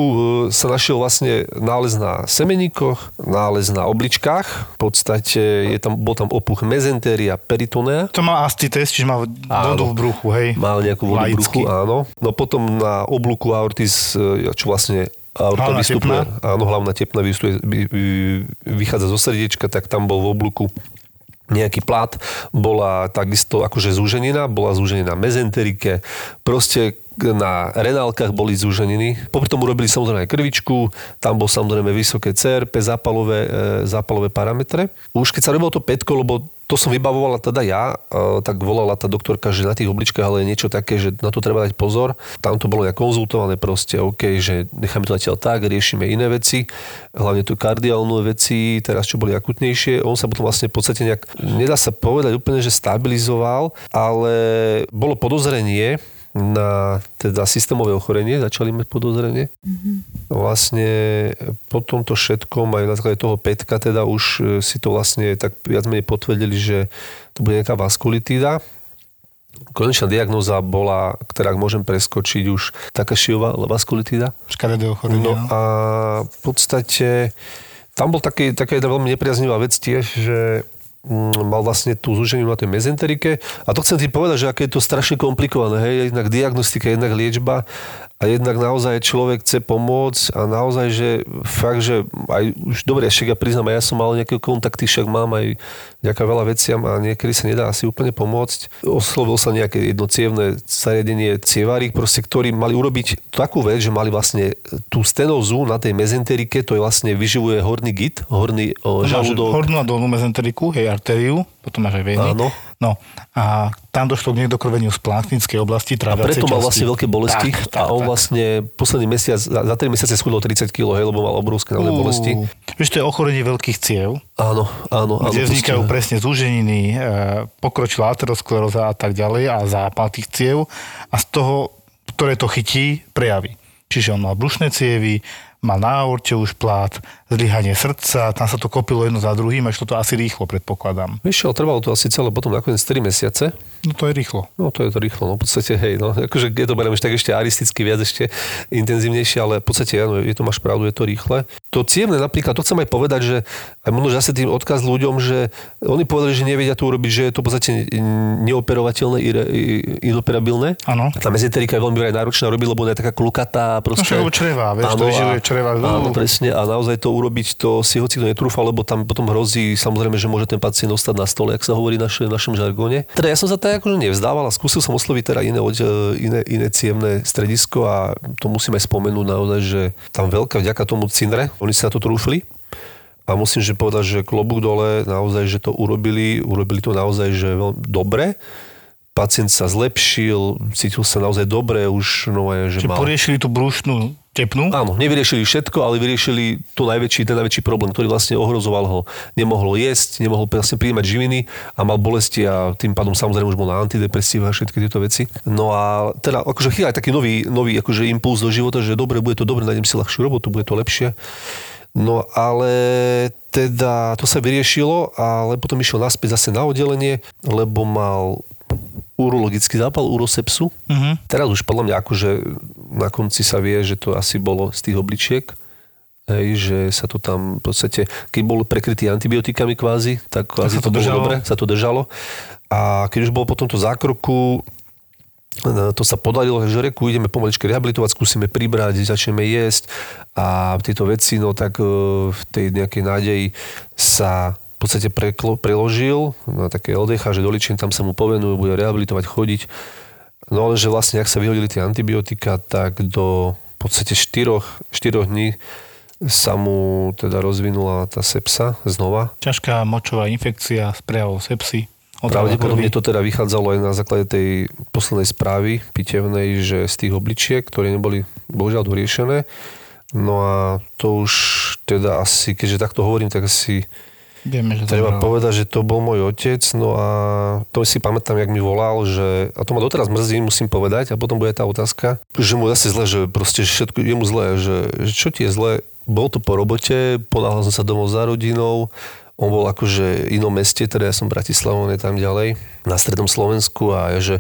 sa našiel vlastne nález na semeníkoch, nález na obličkách, v podstate je tam, bol tam opuch mezentéria peritonea. To mal astites, čiže mal áno. vodu v bruchu, hej. Mal nejakú vodu laicky. V bruchu, áno. No potom na oblúku aortis, čo vlastne aorta vystupuje, áno, hlavná tepna vystupuje, vychádza zo srdiečka, tak tam bol v oblúku nejaký plát, bola takisto akože zúženina, bola zúženina mezenterike, proste na renálkach boli zúženiny. Popri tomu robili samozrejme aj krvičku, tam bol samozrejme vysoké cé er pé, zápalové, zápalové parametre. Už keď sa robilo to pätko, lebo to som vybavovala teda ja, tak volala tá doktorka, že na tých obličkách ale je niečo také, že na to treba dať pozor. Tam to bolo nejak konzultované proste, OK, že necháme to zatiaľ tak, riešime iné veci, hlavne tu kardiálne veci, teraz čo boli akutnejšie. On sa potom vlastne v podstate nejak, nedá sa povedať úplne, že stabilizoval, ale bolo podozrenie na teda systémové ochorenie, začali mať podozrenie. Mm-hmm. Vlastne po tomto všetkom aj na základe toho pätka teda už si to vlastne tak viac menej potvrdili, že to bude nejaká vaskulitída. Konečná diagnóza bola, ktorá môžem preskočiť, už Takashiova vaskulitída. Škaredého chorenia. No a v podstate tam bol taký, taká jedna veľmi nepriaznivá vec tiež, že mal vlastne tú zúženiu na tej mezenterike. A to chcem ti povedať, že aké je to strašne komplikované. Hej? Jednak diagnostika, jednak liečba a jednak naozaj človek chce pomôcť a naozaj, že fakt, že aj už dobre, však ja priznám, aj ja som mal nejaké kontakty, však mám aj nejaká veľa veciam a niekedy sa nedá asi úplne pomôcť. Oslovil sa nejaké jednocievne zariadenie cievarík, proste, ktorí mali urobiť takú vec, že mali vlastne tú stenózu na tej mezenterike, to je vlastne vyživuje horný git, horný o, žalúdok. Hornú a dolnú mezenteriku, hej, artériu, potom máš aj veny. Áno. No a tam došlo k nedokrveniu splátnickej oblasti, tráviacej časti. A preto mal vlastne veľké bolesti tak, tak, a on tak. vlastne posledný mesiac, za tri mesiace schudol tridsať kilogramov, hej, lebo mal obrovské náhle bolesti. Vieš, to je ochorenie veľkých ciev. Áno, áno. Kde áno, vznikajú pustíme. presne zúženiny, pokročilá ateroskleróza a tak ďalej a zápal tých ciev a z toho, ktoré to chytí, prejaví. Čiže on mal brušné cievy, mal na aorte už plát, zlyhanie srdca, tam sa to kopilo jedno za druhým, až to asi rýchlo, predpokladám. Vieš, ale trvalo to asi celé potom nakoniec tri mesiace. No to je rýchlo. No to je to rýchlo, no v podstate hej, no akože je to beriem ešte tak ešte aristicky viac, ešte intenzívnejšie, ale v podstate áno, je to, máš pravdu, je to rýchle. To cievne napríklad, to chcem aj povedať, že aj možno zase tým odkaz ľuďom, že oni povedali, že nevedia to urobiť, že je to v podstate neoperovateľné, inoperabilné. Áno. Tá mezenterika je veľmi vraj náročná robiť, lebo ona je taká klukatá, proste. No, čreva, vieš, áno, to vyživuje čreva. Áno, presne, a naozaj to urobiť, to si hoci kto netrúfa, lebo tam potom hrozí, samozrejme, že môže ten pacient ostať na stole, ako sa hovorí naše, v našom žargóne. Teda ja som sa tak akože nevzdával a skúsil som osloviť teda iné, iné, iné cievne stredisko a to musím aj spomenúť naozaj, že tam veľká vďaka tomu Cinre, oni sa na to trúfli. A musím že povedať, že klobúk dole, naozaj, že to urobili, urobili to naozaj, že veľmi dobre. Pacient sa zlepšil, cítil sa naozaj dobre, už no aj, že mal... Čiže poriešili tú brúšnú tepnú? Áno, nevyriešili všetko, ale vyriešili to najväčší, ten najväčší problém, ktorý vlastne ohrozoval ho. Nemohol jesť, nemohol vlastne prijímať živiny a mal bolesti a tým pádom samozrejme už bol na antidepresíva a všetky tieto veci. No a teda akože chýla aj taký nový, nový akože impuls do života, že dobre, bude to dobre, nájdem si ľahšiu robotu, bude to lepšie. No ale teda to sa vyriešilo, ale potom išiel naspäť zase na oddelenie, lebo mal urologický zápal, urosepsu. Uh-huh. Teraz už podľa mňa akože na konci sa vie, že to asi bolo z tých obličiek, hej, že sa to tam v podstate, keď bol prekrytý antibiotikami kvázi, tak kvázi tak to, to bolo dobre, sa to držalo. A keď už bolo po tomto zákroku, to sa podarilo, že reku, ideme pomaličke rehabilitovať, skúsime pribrať, začneme jesť a tieto veci, no tak v tej nejakej nádeji sa v podstate preklo, preložil na také el dé há, že do liečenia tam sa mu povenujú, bude rehabilitovať, chodiť. No ale že vlastne, ak sa vyhodili tie antibiotika, tak do v podstate štyroch dní sa mu teda rozvinula tá sepsa znova. Ťažká močová infekcia s prejavou sepsy. Pravdepodobne to teda vychádzalo aj na základe tej poslednej správy pitevnej, že z tých obličiek, ktoré neboli bohužiaľ doriešené. No a to už teda asi, keďže takto hovorím, tak asi... Vieme, že treba povedať, že to bol môj otec, no a to si pamätám, jak mi volal, že, a to ma doteraz mrzí, musím povedať, a potom bude tá otázka, že mu zase zle, že proste všetko je mu zle, že, že čo ti je zle, bol to po robote, ponáhľal som sa domov za rodinou, on bol akože v inom meste, teda ja som v Bratislave, on je tam ďalej, na strednom Slovensku a je, že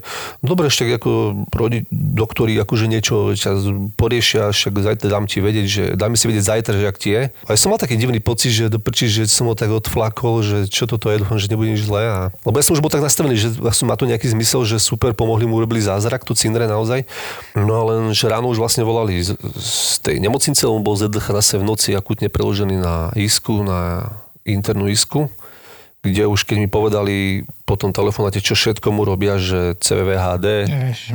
dobre, ešte ako rodi, doktori akože niečo čas poriešia, však zajtra dám ti vedieť, že dám si vedieť zajtra, že ak ti je. A som mal taký divný pocit, že doprčí, že som ho tak odflakol, že čo toto je, dúfam, že nebude nič zlé. A... Lebo ja som už bol tak nastavený, že som má to nejaký zmysel, že super, pomohli mu, urobili zázrak, tu Cinre naozaj. No len, že ráno už vlastne volali z, z tej nemocnice, on bol zé dé há zase v noci akutne preložený na isku, na internú isku, kde už keď mi povedali po tom telefonáte, čo všetko mu robia, že cé vé vé há dé,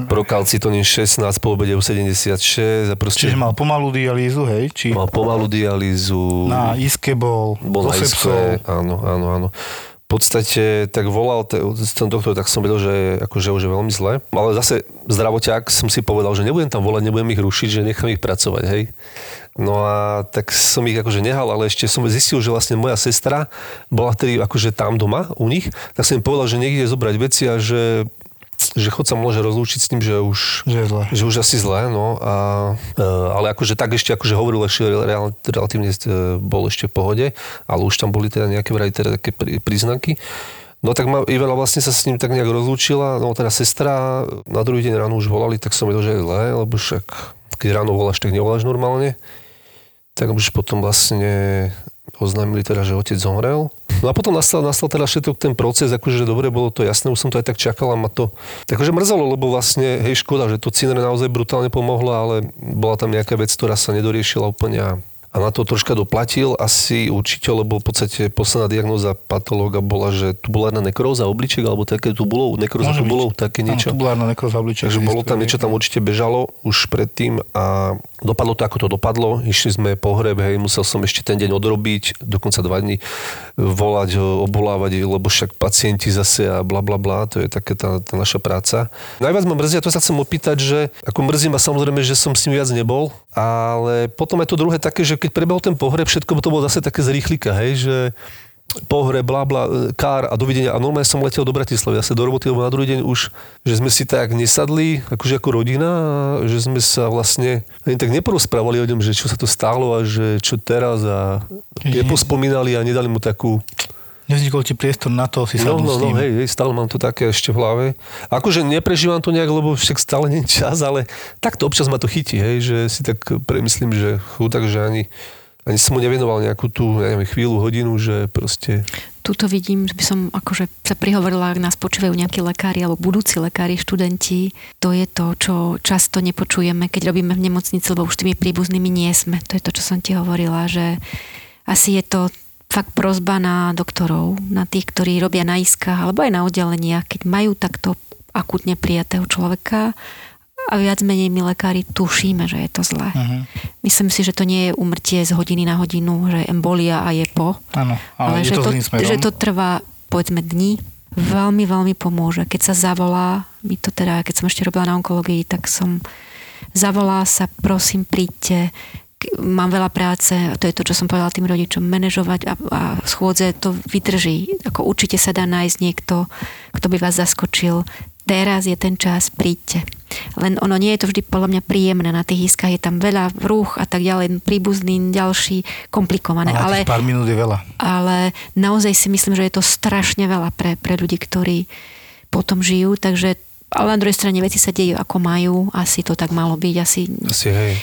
prokalcitonín šestnásť, po obede sedemdesiatšesť a proste... Čiže mal pomalú dialýzu, hej? Či... Mal pomalú dialýzu. Na iske bol, bol na iske, áno, áno, áno. V podstate tak volal ten doktor, tak som vedel, že akože už je veľmi zle. Ale zase zdravoťák som si povedal, že nebudem tam volať, nebudem ich rušiť, že nechám ich pracovať, hej. No a tak som ich akože nehal, ale ešte som zistil, že vlastne moja sestra bola vtedy akože tam doma u nich, tak som im povedal, že niekde zobrať veci a že že chod sa môže rozlúčiť s tým, že už, že, že už asi zle, no a e, ale akože tak ešte, akože hovoril ešte real, relatívne e, bol ešte v pohode, ale už tam boli teda nejaké vraj teda také príznaky. No tak ma Ivela vlastne sa s ním tak nejak rozlúčila, no teda sestra, na druhý deň ráno už volali, tak som vedel, že je zlé, lebo však keď ráno voláš, tak nevoláš normálne. Tak už potom vlastne oznámili teda, že otec zomrel. No a potom nastal, nastal teda všetok ten proces, akože dobre, bolo to jasné, už som to aj tak čakal a ma to akože mrzalo, lebo vlastne, hej, škoda, že to cínere naozaj brutálne pomohlo, ale bola tam nejaká vec, ktorá sa nedoriešila úplne a A na to troška doplatil asi učiteľ, lebo v podstate posledná diagnóza patológa bola, že tubulárna nekróza obličiek, alebo také tubulov, nekróza tubulov, také niečo. Áno, tubulárna nekróza obličiek. Takže bolo tam niečo, tam určite bežalo už predtým a dopadlo to, ako to dopadlo. Išli sme pohreb, hej, musel som ešte ten deň odrobiť, dokonca dva dní volať, obolávať, lebo však pacienti zase a bla bla bla, to je také tá, tá naša práca. Najviac ma mrzí, a to sa chcem opýtať, že ako mrzí ma samozrejme, že som s ním viac nebol, ale potom aj to druhé také, že keď prebehol ten pohreb, všetko to bolo zase také z rýchlika, hej, že pohreb, blá, blá, kár a dovidenia. A normálne som letel do Bratislavy, zase do roboty, lebo na druhý deň už, že sme si tak nesadli, akože ako rodina, že sme sa vlastne ani tak neporozprávali o ňom, že čo sa to stalo a že čo teraz a nepospomínali a nedali mu takú... Nevznikol ti priestor na to, si sadnú no, no, s ním. No, hej, hej, stále mám to také ešte v hlave. Akože neprežívam to nejak, lebo však stále nie je čas, ale takto občas ma to chytí, hej, že si tak premyslím, že chudák, že ani, ani som mu nevenoval nejakú tú, ja neviem, chvíľu, hodinu, že proste... Tuto vidím, že by som akože sa prihovorila, ak nás počúvajú nejakí lekári alebo budúci lekári, študenti. To je to, čo často nepočujeme, keď robíme v nemocnici, lebo už tými príbuznými nie sme. To je to, čo som ti hovorila, že asi je to fakt prosba na doktorov, na tých, ktorí robia na iskách, alebo aj na oddeleniach, keď majú takto akútne prijatého človeka a viac menej my lekári tušíme, že je to zlé. Uh-huh. Myslím si, že to nie je úmrtie z hodiny na hodinu, že je embolia a je po. Áno, ale, ale je že, to, že to trvá, povedzme, dní. Veľmi, veľmi pomôže. Keď sa zavolá, my to teda, keď som ešte robila na onkológii, tak som zavolá sa, prosím, príďte, mám veľa práce, to je to, čo som povedala tým rodičom, manažovať a, a schôdze to vydrží. Ako určite sa dá nájsť niekto, kto by vás zaskočil. Teraz je ten čas, príďte. Len ono nie je to vždy podľa mňa príjemné. Na tých iskách je tam veľa rúch a tak ďalej, príbuzný, ďalší, komplikované. Ale pár minút je veľa. Ale naozaj si myslím, že je to strašne veľa pre, pre ľudí, ktorí potom žijú, takže ale na druhej strane veci sa dejú ako majú, asi to tak malo byť, asi... Asi hej.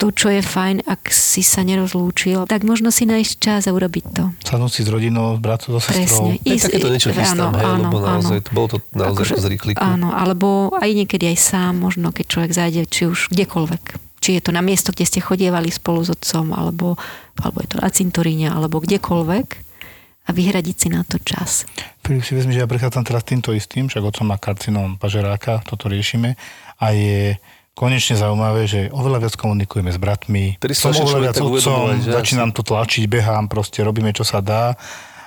To, čo je fajn, ak si sa nerozlúčil, tak možno si nájsť čas a urobiť to. Sadnúť si s rodinou, s bratom, so sestrou. Presne. Aj takéto niečo chystám, hej, áno, lebo naozaj, to bolo to naozaj akože, z rýchliku. Áno, alebo aj niekedy aj sám, možno keď človek zájde, či už kdekoľvek. Či je to na miesto, kde ste chodievali spolu s otcom, alebo, alebo je to na cintoríne, alebo kdekoľvek. A vyhradiť si na to čas. Filip, si vezmi, že ja prechádzam teraz týmto istým, však otcom má karcinóm pažeráka, toto riešime a je konečne zaujímavé, že oveľa viac komunikujeme s bratmi, som oveľa viac otcom, začínam to tlačiť, behám, proste robíme, čo sa dá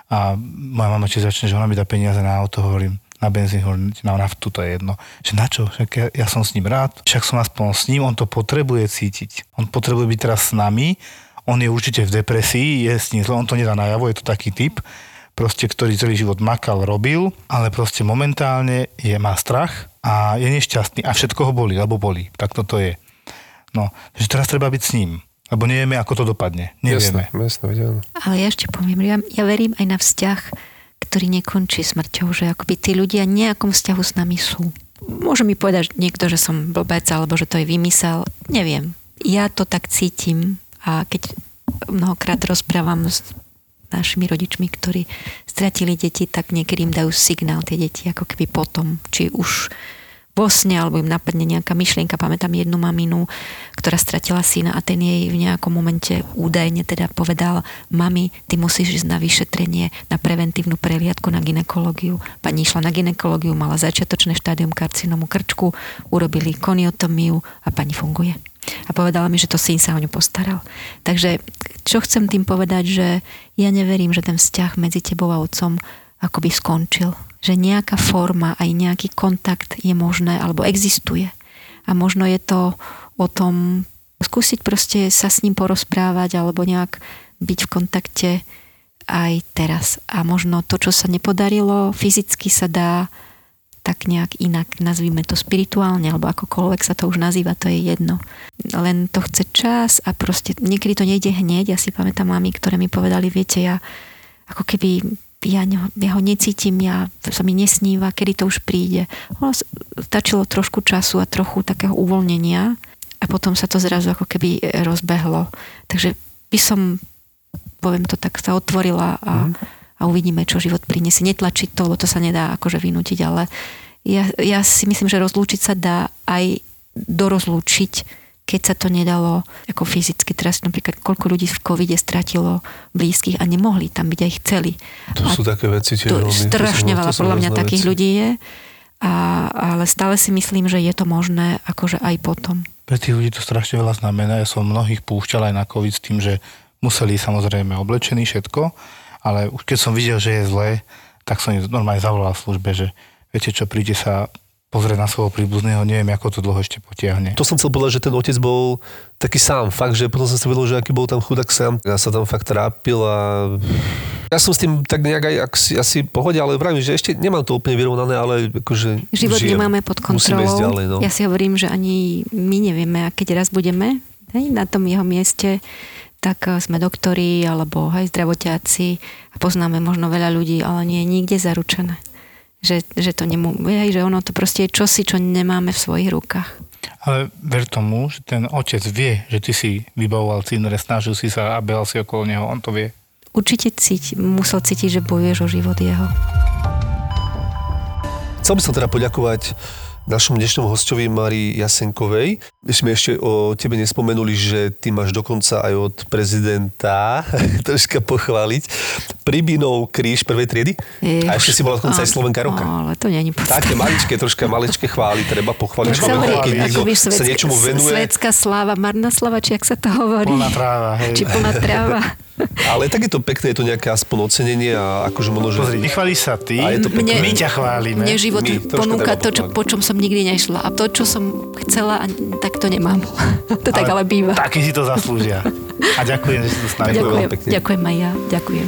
a moja mama či začne, že ona mi dá peniaze na auto, hovorím, na benzín, hovorím, na naftu, to je jedno. Že na čo? Však ja, ja som s ním rád, však som aspoň s ním, on to potrebuje cítiť. On potrebuje byť teraz s nami, on je určite v depresii, je s ním zle, on to nedá najavo, je to taký typ, proste, ktorý celý život makal, robil, ale proste momentálne je, má strach a je nešťastný a všetko ho bolí, alebo bolí. Tak toto je. No, že teraz treba byť s ním, lebo nevieme, ako to dopadne. Nevieme. Jasné, jasné. Ale ja ešte poviem, ja, ja verím aj na vzťah, ktorý nekončí smrťou, že akoby tí ľudia v nejakom vzťahu s nami sú. Môže mi povedať niekto, že som blbec, alebo že to je vymysel. Neviem. Ja to tak cítim a keď mnohokrát rozprávam s našimi rodičmi, ktorí stratili deti, tak niekedy im dajú signál tie deti, ako keby potom, či už vo sne, alebo im napadne nejaká myšlienka. Pamätám jednu maminu, ktorá stratila syna a ten jej v nejakom momente údajne teda povedal: mami, ty musíš ísť na vyšetrenie, na preventívnu prehliadku, na gynekológiu. Pani išla na gynekológiu, mala začiatočné štádium karcinómu krčku, urobili koniotomiu a pani funguje. A povedala mi, že to syn sa o ňu postaral. Takže čo chcem tým povedať, že ja neverím, že ten vzťah medzi tebou a otcom akoby skončil. Že nejaká forma, aj nejaký kontakt je možné, alebo existuje. A možno je to o tom skúsiť proste sa s ním porozprávať, alebo nejak byť v kontakte aj teraz. A možno to, čo sa nepodarilo, fyzicky sa dá tak nejak inak, nazvíme to spirituálne, alebo akokoľvek sa to už nazýva, to je jedno. Len to chce čas a proste niekedy to nejde hneď. Ja si pamätám mami, ktoré mi povedali, viete, ja ako keby ja, ja ho necítim, ja, to sa mi nesníva, kedy to už príde. Ono stačilo trošku času a trochu takého uvoľnenia a potom sa to zrazu ako keby rozbehlo. Takže by som, poviem to tak, sa otvorila a, a uvidíme, čo život priniesie. Netlačiť to, lebo to sa nedá akože vynútiť, ale ja, ja si myslím, že rozlúčiť sa dá aj dorozlúčiť, keď sa to nedalo ako fyzicky. Teraz napríklad, koľko ľudí v covide stratilo blízkych a nemohli tam byť, aj chceli. To a sú také veci, tie veľmi. Strašne veľa, podľa mňa takých veci. ľudí je, a, ale stále si myslím, že je to možné akože aj potom. Pre tých ľudí to strašne veľa znamená. Ja som mnohých púšťal aj na covid s tým, že museli samozrejme oblečení všetko, ale už keď som videl, že je zlé, tak som normálne zavolal v službe, že viete čo, príde sa pozrieť na svojho príbuzného, neviem, ako to dlho ešte potiahne. To som chcel povedať, že ten otec bol taký sám, fakt, že potom som si vedel, že aký bol tam chudák sám. Ja sa tam fakt trápil a ja som s tým tak nejak aj asi, asi pohode, ale vravím, že ešte nemám to úplne vyrovnané, ale akože život žijem. Nemáme pod kontrolou. Musíme ísť ďalej, no. Ja si hovorím, že ani my nevieme, a keď raz budeme, hej, na tom jeho mieste, tak sme doktori alebo hej, zdravotiaci a poznáme možno veľa ľudí, ale nie je nikde zaručené. Že, že to nemôže, že ono to proste je čosi, čo nemáme v svojich rukách. Ale ver tomu, že ten otec vie, že ty si vybavoval cínre, snažil si sa a behal si okolo neho, on to vie. Určite cíti, musel cítiť, že bojuješ o život jeho. Chcel by som teda poďakovať našom dnešnom hostovi Márii Jasenkovej. My sme ešte o tebe nespomenuli, že ty máš dokonca aj od prezidenta troška pochváliť Pribinov kríž prvej triedy. Jež, a ešte si bola dokonca aj Slovenka roka. No, ale to nie je podstatné. Také maličké, troška maličké chvály, treba pochváliť. Ja hovorí, keď niekto sa niečomu venuje. Svetská sláva, marná sláva, či jak sa to hovorí. Plná tráva. Hej. Či plná tráva. Ale tak je to pekné, je to nejaké aspoň ocenenie a akože možno, že... Pozri, nechváliš sa ty, mne, my ťa chválime. Mne život my, ponúka to, čo, po čom som nikdy nešla. A to, čo som chcela, tak to nemám. To ale, tak ale býva. Taký si to zaslúžia. A ďakujem, že si to snažil. Ďakujem, ďakujem, ďakujem aj ja. Ďakujem.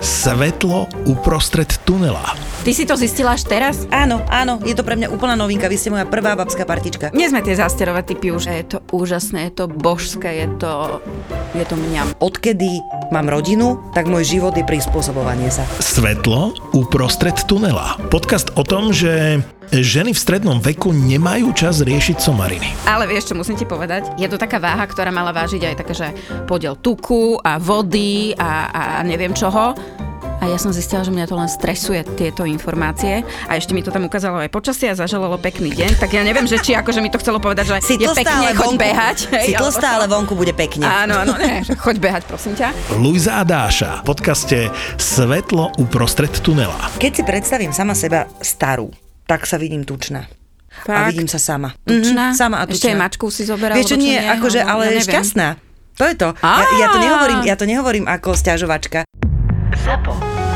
Svetlo uprostred tunela. Ty si to zistila až teraz? Áno, áno, je to pre mňa úplná novinka. Vy ste moja prvá babská partička. Nie sme tie zásterové typy už. Je to úžasné, je to božské, je to... je to mňam. Odkedy mám rodinu, tak môj život je prispôsobovanie sa. Svetlo uprostred tunela. Podcast o tom, že... ženy v strednom veku nemajú čas riešiť somariny. Ale vieš čo, musím ti povedať, je to taká váha, ktorá mala vážiť aj také, že podiel tuku a vody a, a neviem čoho. A ja som zistila, že mňa to len stresuje, tieto informácie. A ešte mi to tam ukázalo aj počasie a zaželalo pekný deň. Tak ja neviem, že či akože mi to chcelo povedať, že je pekne, choď behať. Si to stále vonku, bude pekne. Áno, áno, ne, choď behať, prosím ťa. Luisa a Dáša v podcaste Svetlo uprostred tunela. Keď si predstavím sama seba starú, tak sa vidím tučná. Fakt? A vidím sa sama. Tučná? Mm-hmm. Sama a tučná. Ešte aj mačku si zoberala. Vieš čo, nie, akože, ale ja šťastná. To je to. Ja, ja, to nehovorím, ja to nehovorím ako sťažovačka. Zapo.